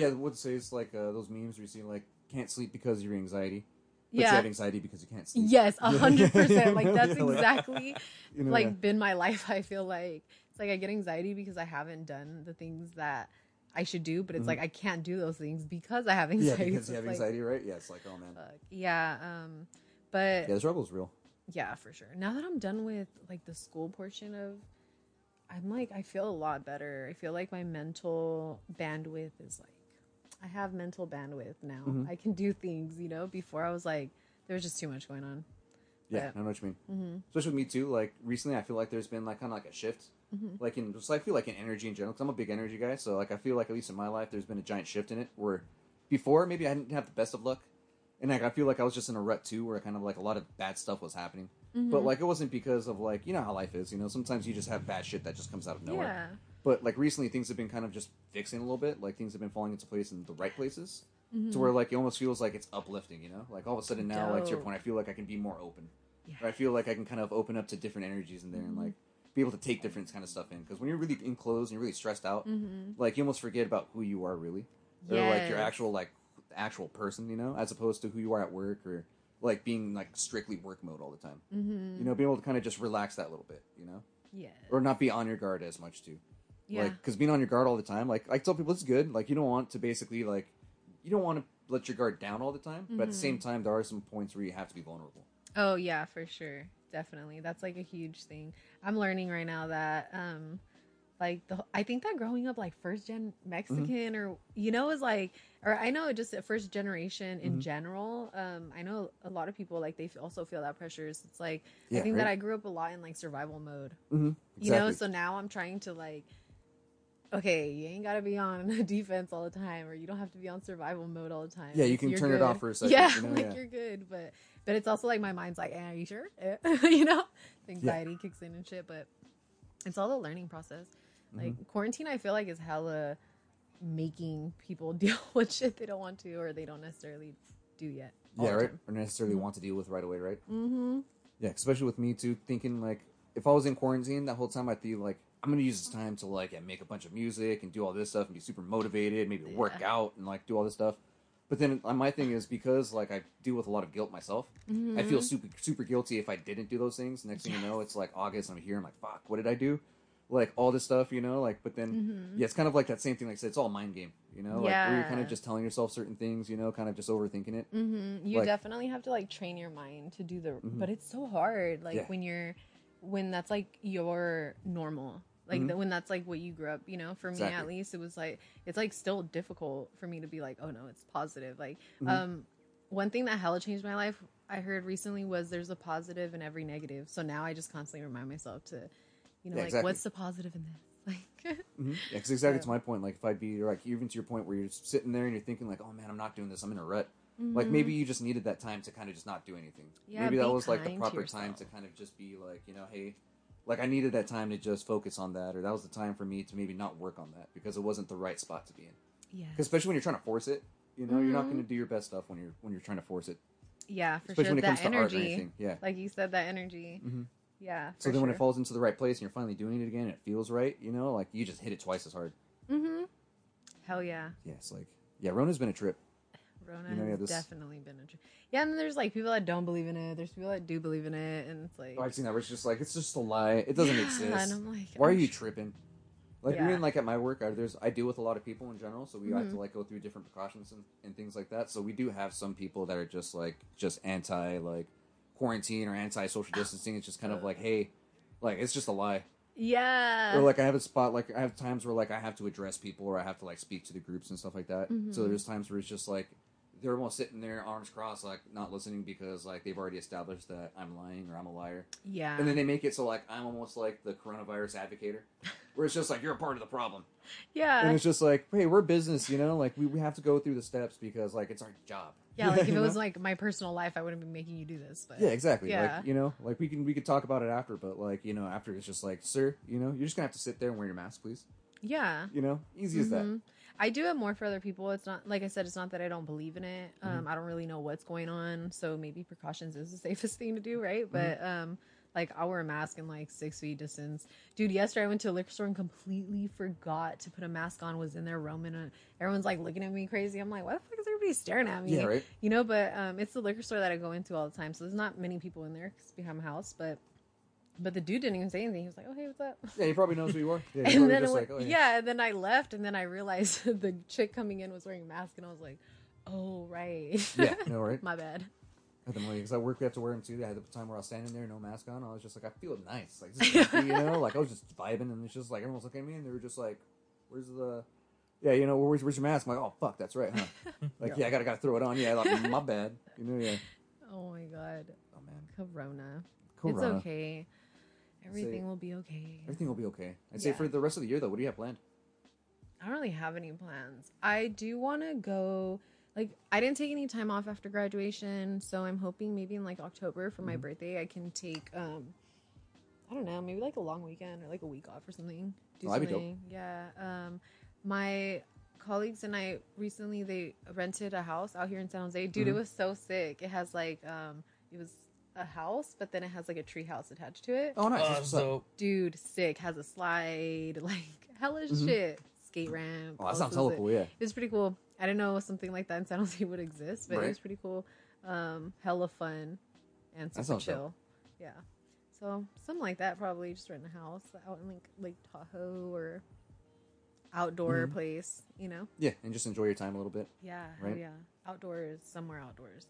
I would say it's like those memes where you see, like, can't sleep because of your anxiety. But you have anxiety because you can't sleep. Yes, 100%. Like, that's exactly, you know, been my life, I feel like. It's like I get anxiety because I haven't done the things that I should do, but it's like I can't do those things because I have anxiety. Yeah, because you have anxiety, right? Yeah, it's like, oh, man. Fuck. Yeah, but... yeah, the struggle's real. Yeah, for sure. Now that I'm done with, like, the school portion of... I'm like, I feel a lot better. I feel like my mental bandwidth is like... I have mental bandwidth now. Mm-hmm. I can do things, you know. Before I was like, there was just too much going on. Yeah, I know what you mean. Mm-hmm. Especially with me too. Like recently, I feel like there's been like kind of like a shift, like in just I feel like in energy in general. Because I'm a big energy guy, so like I feel like at least in my life, there's been a giant shift in it. Where before maybe I didn't have the best of luck, and like I feel like I was just in a rut too, where kind of like a lot of bad stuff was happening. Mm-hmm. But like it wasn't because of like you know how life is. You know, sometimes you just have bad shit that just comes out of nowhere. Yeah. But, like, recently things have been kind of just fixing a little bit. Like, things have been falling into place in the right places. Mm-hmm. To where, like, it almost feels like it's uplifting, you know? Like, all of a sudden now, like, to your point, I feel like I can be more open. Yeah. Or I feel like I can kind of open up to different energies in there and, like, be able to take different kind of stuff in. Because when you're really enclosed and you're really stressed out, like, you almost forget about who you are, really. Or, like, your actual, like, actual person, you know? As opposed to who you are at work or, like, being, like, strictly work mode all the time. Mm-hmm. You know, being able to kind of just relax that little bit, you know? Yeah. Or not be on your guard as much, too. Yeah. Like, because being on your guard all the time, like, I tell people it's good. Like, you don't want to basically, like, you don't want to let your guard down all the time. Mm-hmm. But at the same time, there are some points where you have to be vulnerable. Oh, yeah, for sure. Definitely. That's, like, a huge thing. I'm learning right now that, like, I think that growing up, like, first-gen Mexican or, you know, is, like, or I know just first generation in general. I know a lot of people, like, they also feel that pressure. So it's, like, I think that I grew up a lot in, like, survival mode. Mm-hmm. Exactly. You know, so now I'm trying to, like... okay, you ain't got to be on defense all the time, or you don't have to be on survival mode all the time. Yeah, you can turn it off for a second. Yeah, you know, like, you're good. But it's also, like, my mind's like, are you sure? You know? Anxiety kicks in and shit. But it's all the learning process. Like, quarantine, I feel like, is hella making people deal with shit they don't want to or they don't necessarily do yet. Yeah, right? Or necessarily want to deal with right away, right? Mm-hmm. Yeah, especially with me, too, thinking, like, if I was in quarantine that whole time, I'd be, like, I'm going to use this time to, like, make a bunch of music and do all this stuff and be super motivated, maybe work out and, like, do all this stuff. But then my thing is because, like, I deal with a lot of guilt myself, I feel super, super guilty if I didn't do those things. Next thing you know, it's, like, August, I'm here, I'm like, fuck, what did I do? Like, all this stuff, you know? Like, but then, yeah, it's kind of like that same thing. Like I said, it's all mind game, you know? Yeah. Like, where you're kind of just telling yourself certain things, you know, kind of just overthinking it. Mm-hmm. You like, definitely have to, like, train your mind to do the... But it's so hard, like, when that's, like, your normal. Like, when that's, like, what you grew up, you know? For me, at least, it was, like... it's, like, still difficult for me to be, like, oh, no, it's positive. Like, one thing that hella changed my life, I heard recently, was there's a positive in every negative. So now I just constantly remind myself to... you know, like, what's the positive in this? Like, yeah, cause exactly to my point. Like, if I'd be, like, even to your point where you're just sitting there and you're thinking, like, oh, man, I'm not doing this. I'm in a rut. Like, maybe you just needed that time to kind of just not do anything. Yeah, maybe that was, like, the proper time to kind of just be, like, you know, hey, like, I needed that time to just focus on that. Or that was the time for me to maybe not work on that because it wasn't the right spot to be in. Yeah. Cause especially when you're trying to force it, you know, you're not going to do your best stuff when you're trying to force it. Yeah, for especially sure. When that it comes energy. To art or anything. Yeah. Like you said, that energy. Yeah. So then when it falls into the right place and you're finally doing it again and it feels right, you know, like you just hit it twice as hard. Hell yeah. Yeah, it's like, yeah, Rona's been a trip. Rona has definitely been a trip. Yeah, and then there's like people that don't believe in it. There's people that do believe in it. And it's like... oh, I've seen that where it's just like, it's just a lie. It doesn't exist. And I'm like... why are you tripping? Like, even like at my work, I deal with a lot of people in general, so we have to like go through different precautions and things like that. So we do have some people that are just like, just anti, like, quarantine or anti-social distancing. It's just kind of like, hey, like, it's just a lie. Yeah. Or like I have times where like I have to address people or I have to like speak to the groups and stuff like that. So there's times where it's just like they're almost sitting there arms crossed, like not listening because like they've already established that I'm lying or I'm a liar. Yeah. And then they make it so like I'm almost like the coronavirus advocator where it's just like you're a part of the problem. Yeah. And it's just like, hey, we're business, you know, like we have to go through the steps because like it's our job. Yeah, like if it was like my personal life, I wouldn't be making you do this. But yeah, exactly. Yeah. Like, you know, like we could talk about it after, but like, you know, after it's just like, sir, you know, you're just gonna have to sit there and wear your mask, please. Yeah. You know, easy as that. I do it more for other people. It's not, like I said, it's not that I don't believe in it. I don't really know what's going on, so maybe precautions is the safest thing to do, right? But like, I'll wear a mask and like 6 feet distance. Dude, yesterday I went to a liquor store and completely forgot to put a mask on, was in there roaming, and everyone's like looking at me crazy. I'm like, why the fuck is everybody staring at me? Yeah, right? You know, but it's the liquor store that I go into all the time, so there's not many people in there because it's behind my house, but the dude didn't even say anything. He was like, oh, hey, what's up? Yeah, he probably knows who you are. Yeah, and then went, like, oh, yeah, and then I left, and then I realized the chick coming in was wearing a mask, and I was like, oh, right. Yeah, no, right? My bad. Because I work, we have to wear them too. I had the time where I was standing there, no mask on. I was just like, I feel nice. Like, this is empty, you know? Like, I was just vibing, and it's just like, everyone's looking at me, and they were just like, where's the... Yeah, you know, where's your mask? I'm like, oh, fuck, that's right, huh? Like, yeah, I gotta throw it on. Yeah, like, my bad. You know, yeah. Oh, my God. Oh, man. Corona. It's okay. Everything will be okay. I'd say for the rest of the year, though, what do you have planned? I don't really have any plans. I do want to go... Like, I didn't take any time off after graduation, so I'm hoping maybe in, like, October for my birthday I can take, I don't know, maybe, like, a long weekend or, like, a week off or something. That'd be dope. Yeah. My colleagues and I recently, they rented a house out here in San Jose. Dude, it was so sick. It has, like, it was a house, but then it has, like, a tree house attached to it. Oh, nice. So, dude, sick. Has a slide. Like, hella shit. Skate ramp. Oh, that sounds hella cool, yeah. It was pretty cool. I didn't know something like that in San Jose would exist, but it was pretty cool. Hella fun and super chill. Yeah. So something like that, probably just rent a house out in like Lake Tahoe or outdoor place, you know? Yeah, and just enjoy your time a little bit. Yeah, right? Yeah. Outdoors, somewhere outdoors.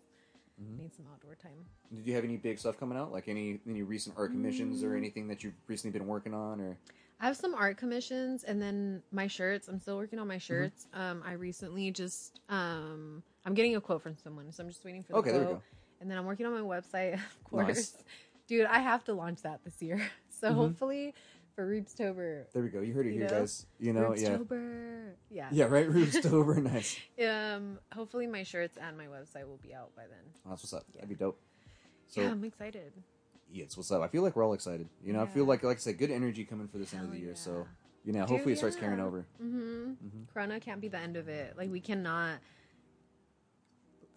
Need some outdoor time. Did you have any big stuff coming out? Like any recent art commissions or anything that you've recently been working on or... I have some art commissions and then my shirts. I'm still working on my shirts. I recently just, I'm getting a quote from someone, so I'm just waiting for the quote. There we go. And then I'm working on my website, of course. Nice. Dude, I have to launch that this year. So hopefully for Reebstober. There we go. You heard it here, guys. You know, Reebstober. Yeah. Yeah, right? Reebstober. Nice. Hopefully my shirts and my website will be out by then. Oh, that's what's up. Yeah. That'd be dope. So, yeah, I'm excited. Yes, what's up? I feel like we're all excited. You know, I feel like I said, good energy coming for this end of the year. Yeah. So, you know, hopefully it starts carrying over. Corona can't be the end of it. Like, we cannot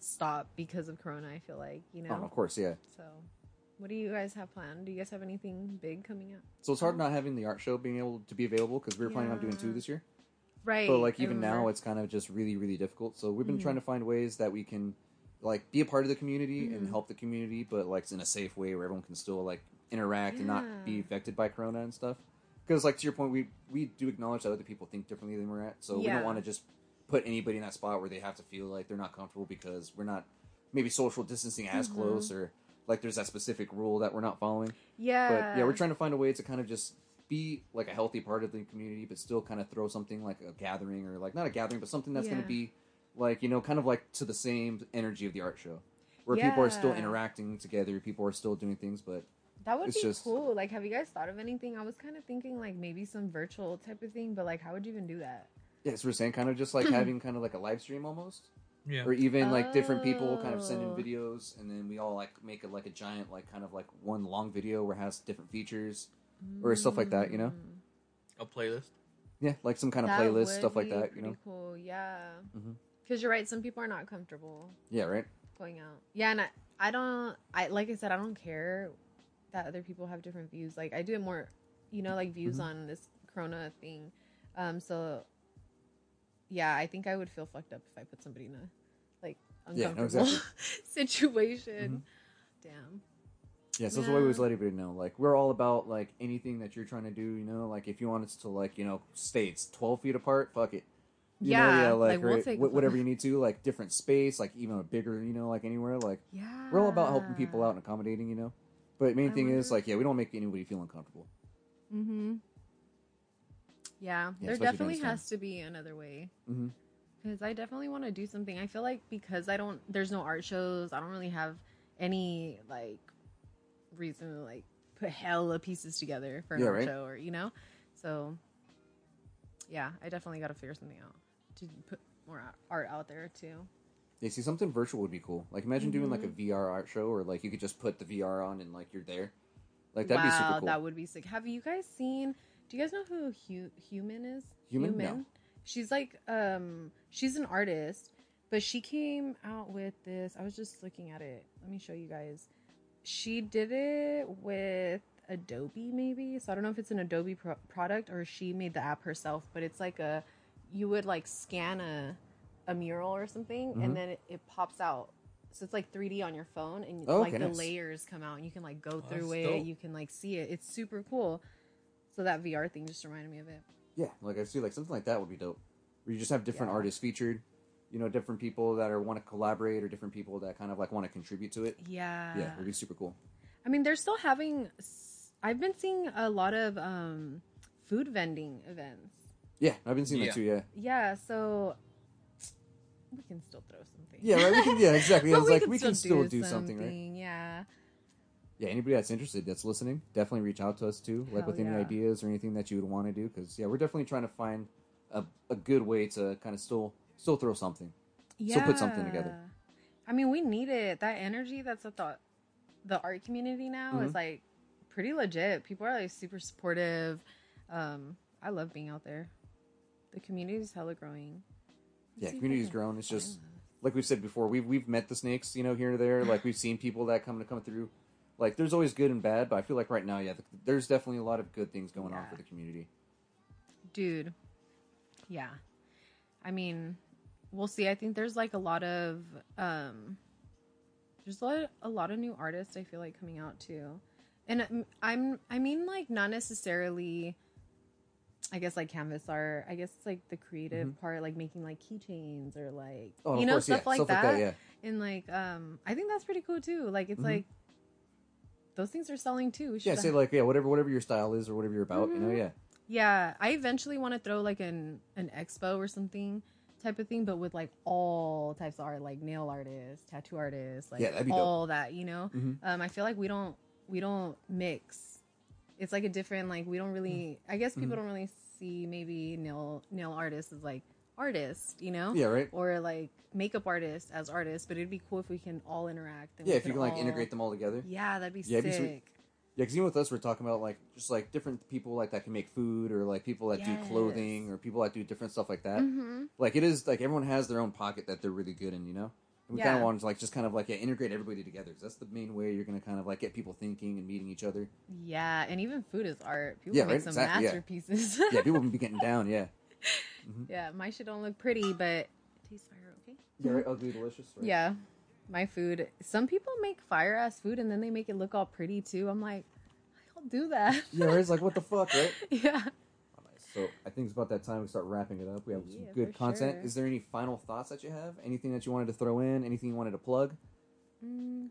stop because of Corona, I feel like, you know? Oh, of course, yeah. So, what do you guys have planned? Do you guys have anything big coming up? So, it's hard not having the art show being able to be available because we were planning on doing 2 this year. Right. But, like, even now, it's kind of just really, really difficult. So, we've been trying to find ways that we can... like, be a part of the community and help the community, but, like, in a safe way where everyone can still, like, interact and not be affected by Corona and stuff. Because, like, to your point, we do acknowledge that other people think differently than we're at, so we don't want to just put anybody in that spot where they have to feel like they're not comfortable because we're not maybe social distancing as close or, like, there's that specific rule that we're not following. Yeah. But, yeah, we're trying to find a way to kind of just be, like, a healthy part of the community, but still kind of throw something like a gathering or, like, not a gathering, but something that's going to be... like, you know, kind of like to the same energy of the art show where people are still interacting together. People are still doing things, but that would be just... cool. Like, have you guys thought of anything? I was kind of thinking like maybe some virtual type of thing, but like, how would you even do that? Yeah, so we're saying kind of just like having kind of like a live stream almost. Yeah. Or even like different people kind of send in videos and then we all like make it like a giant, like kind of like one long video where it has different features or stuff like that, you know? A playlist. Yeah. Like some kind of playlist, stuff like that, you know? Cool. Yeah. Mm-hmm. Because you're right, some people are not comfortable. Yeah, right? Going out. Yeah, and I don't, like I said, I don't care that other people have different views. Like, I do it more, you know, like views on this Corona thing. So, yeah, I think I would feel fucked up if I put somebody in a, like, uncomfortable situation. Damn. Yeah, so that's why we always let everybody know. Like, we're all about, like, anything that you're trying to do, you know? Like, if you want us to, like, you know, states 12 feet apart, fuck it. You know, like we'll take whatever you need to, like different space, like even a bigger, you know, like anywhere, like we're all about helping people out and accommodating, you know. But main thing is like, yeah, we don't make anybody feel uncomfortable. Yeah, there definitely has to be another way. Because I definitely want to do something. I feel like because there's no art shows. I don't really have any like reason to like put hella pieces together for an art show, or you know. So yeah, I definitely got to figure something out. To put more art out there too. Yeah, see, something virtual would be cool. Like, imagine doing, like, a VR art show, or, like, you could just put the VR on and, like, you're there. Like, that'd be super cool. Wow, that would be sick. Have you guys seen... Do you guys know who Human is? Human? No. She's, like, she's an artist, but she came out with this... I was just looking at it. Let me show you guys. She did it with Adobe, maybe? So, I don't know if it's an Adobe product, or she made the app herself, but it's, like, a... You would, like, scan a mural or something, and then it pops out. So it's like 3D on your phone, and the layers come out, and you can like go through it. Dope. You can like see it. It's super cool. So that VR thing just reminded me of it. Yeah, like I see, like something like that would be dope. Where you just have different artists featured, you know, different people that are want to collaborate, or different people that kind of like want to contribute to it. Yeah, yeah, it'd be super cool. I mean, they're still having. I've been seeing a lot of food vending events. Yeah, I've been seeing that too. Yeah. Yeah. So. We can still throw something. Yeah, right. We can, yeah, exactly. It's like we can still do something, right? Yeah. Yeah. Anybody that's interested, that's listening, definitely reach out to us too. Like with any ideas or anything that you would want to do, because we're definitely trying to find a good way to kind of still throw something. Yeah. Still put something together. I mean, we need it. That energy that's at the art community now is like pretty legit. People are like super supportive. I love being out there. The community is hella growing. Yeah, community's grown. It's just like we've said before. We've met the snakes, you know, here and there. Like we've seen people that come through. Like there's always good and bad, but I feel like right now, there's definitely a lot of good things going on for the community. Dude, yeah. I mean, we'll see. I think there's like a lot of new artists. I feel like coming out too, and I mean like not necessarily. I guess like canvas art. I guess it's like the creative part, like making like keychains or like stuff like that. Yeah. And like I think that's pretty cool too. Like it's like those things are selling too. We whatever your style is or whatever you're about, you know, Yeah, I eventually want to throw like an expo or something type of thing, but with like all types of art, like nail artists, tattoo artists, like that'd be all dope. That, you know. I feel like we don't mix. It's like a different, like, we don't really, I guess people don't really see maybe nail artists as, like, artists, you know? Yeah, right. Or, like, makeup artists as artists, but it'd be cool if we can all interact. And if you can, like, integrate them all together. Yeah, that'd be sick. Yeah, because even with us, we're talking about, like, just, like, different people, like, that can make food or, like, people that do clothing or people that do different stuff like that. Like, it is, like, everyone has their own pocket that they're really good in, you know? And we kind of want to, like, just kind of, like, integrate everybody together. Because that's the main way you're going to kind of, like, get people thinking and meeting each other. Yeah, and even food is art. People make some masterpieces. Yeah, people can be getting down, Yeah, my shit don't look pretty, but... Taste fire, okay? Yeah, right? It'll be delicious, right? Yeah, my food. Some people make fire-ass food, and then they make it look all pretty, too. I'm like, I'll do that. Yeah, right? It's like, what the fuck, right? Yeah. So I think it's about that time we start wrapping it up. We have some good content. Sure. Is there any final thoughts that you have? Anything that you wanted to throw in? Anything you wanted to plug?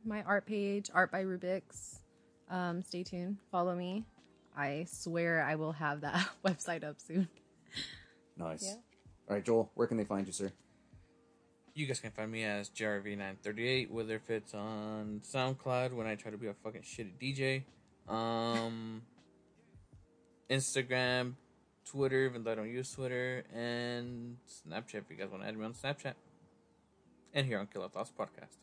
My art page, Art by Rubik's. Stay tuned. Follow me. I swear I will have that website up soon. Nice. Yeah. All right, Joel, where can they find you, sir? You guys can find me as JRV938, whether if it's on SoundCloud when I try to be a fucking shitty DJ. Instagram. Twitter, even though I don't use Twitter, and Snapchat, if you guys want to add me on Snapchat, and here on Killer Thoughts Podcast.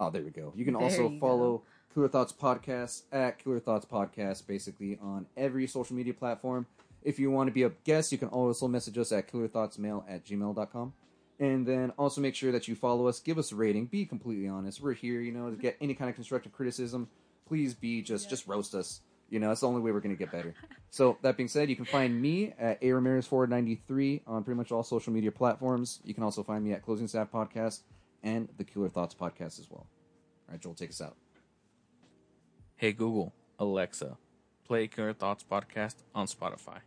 Oh, there we go. You can also follow Killer Thoughts Podcast at Killer Thoughts Podcast, basically on every social media platform. If you want to be a guest, you can also message us at killerthoughtsmail@gmail.com. And then also make sure that you follow us, give us a rating, be completely honest. We're here, you know, to get any kind of constructive criticism. Please be just roast us. You know, that's the only way we're going to get better. So, that being said, you can find me at A. Ramirez493 on pretty much all social media platforms. You can also find me at Closing Staff Podcast and the Killer Thoughts Podcast as well. All right, Joel, take us out. Hey, Google, Alexa, play Killer Thoughts Podcast on Spotify.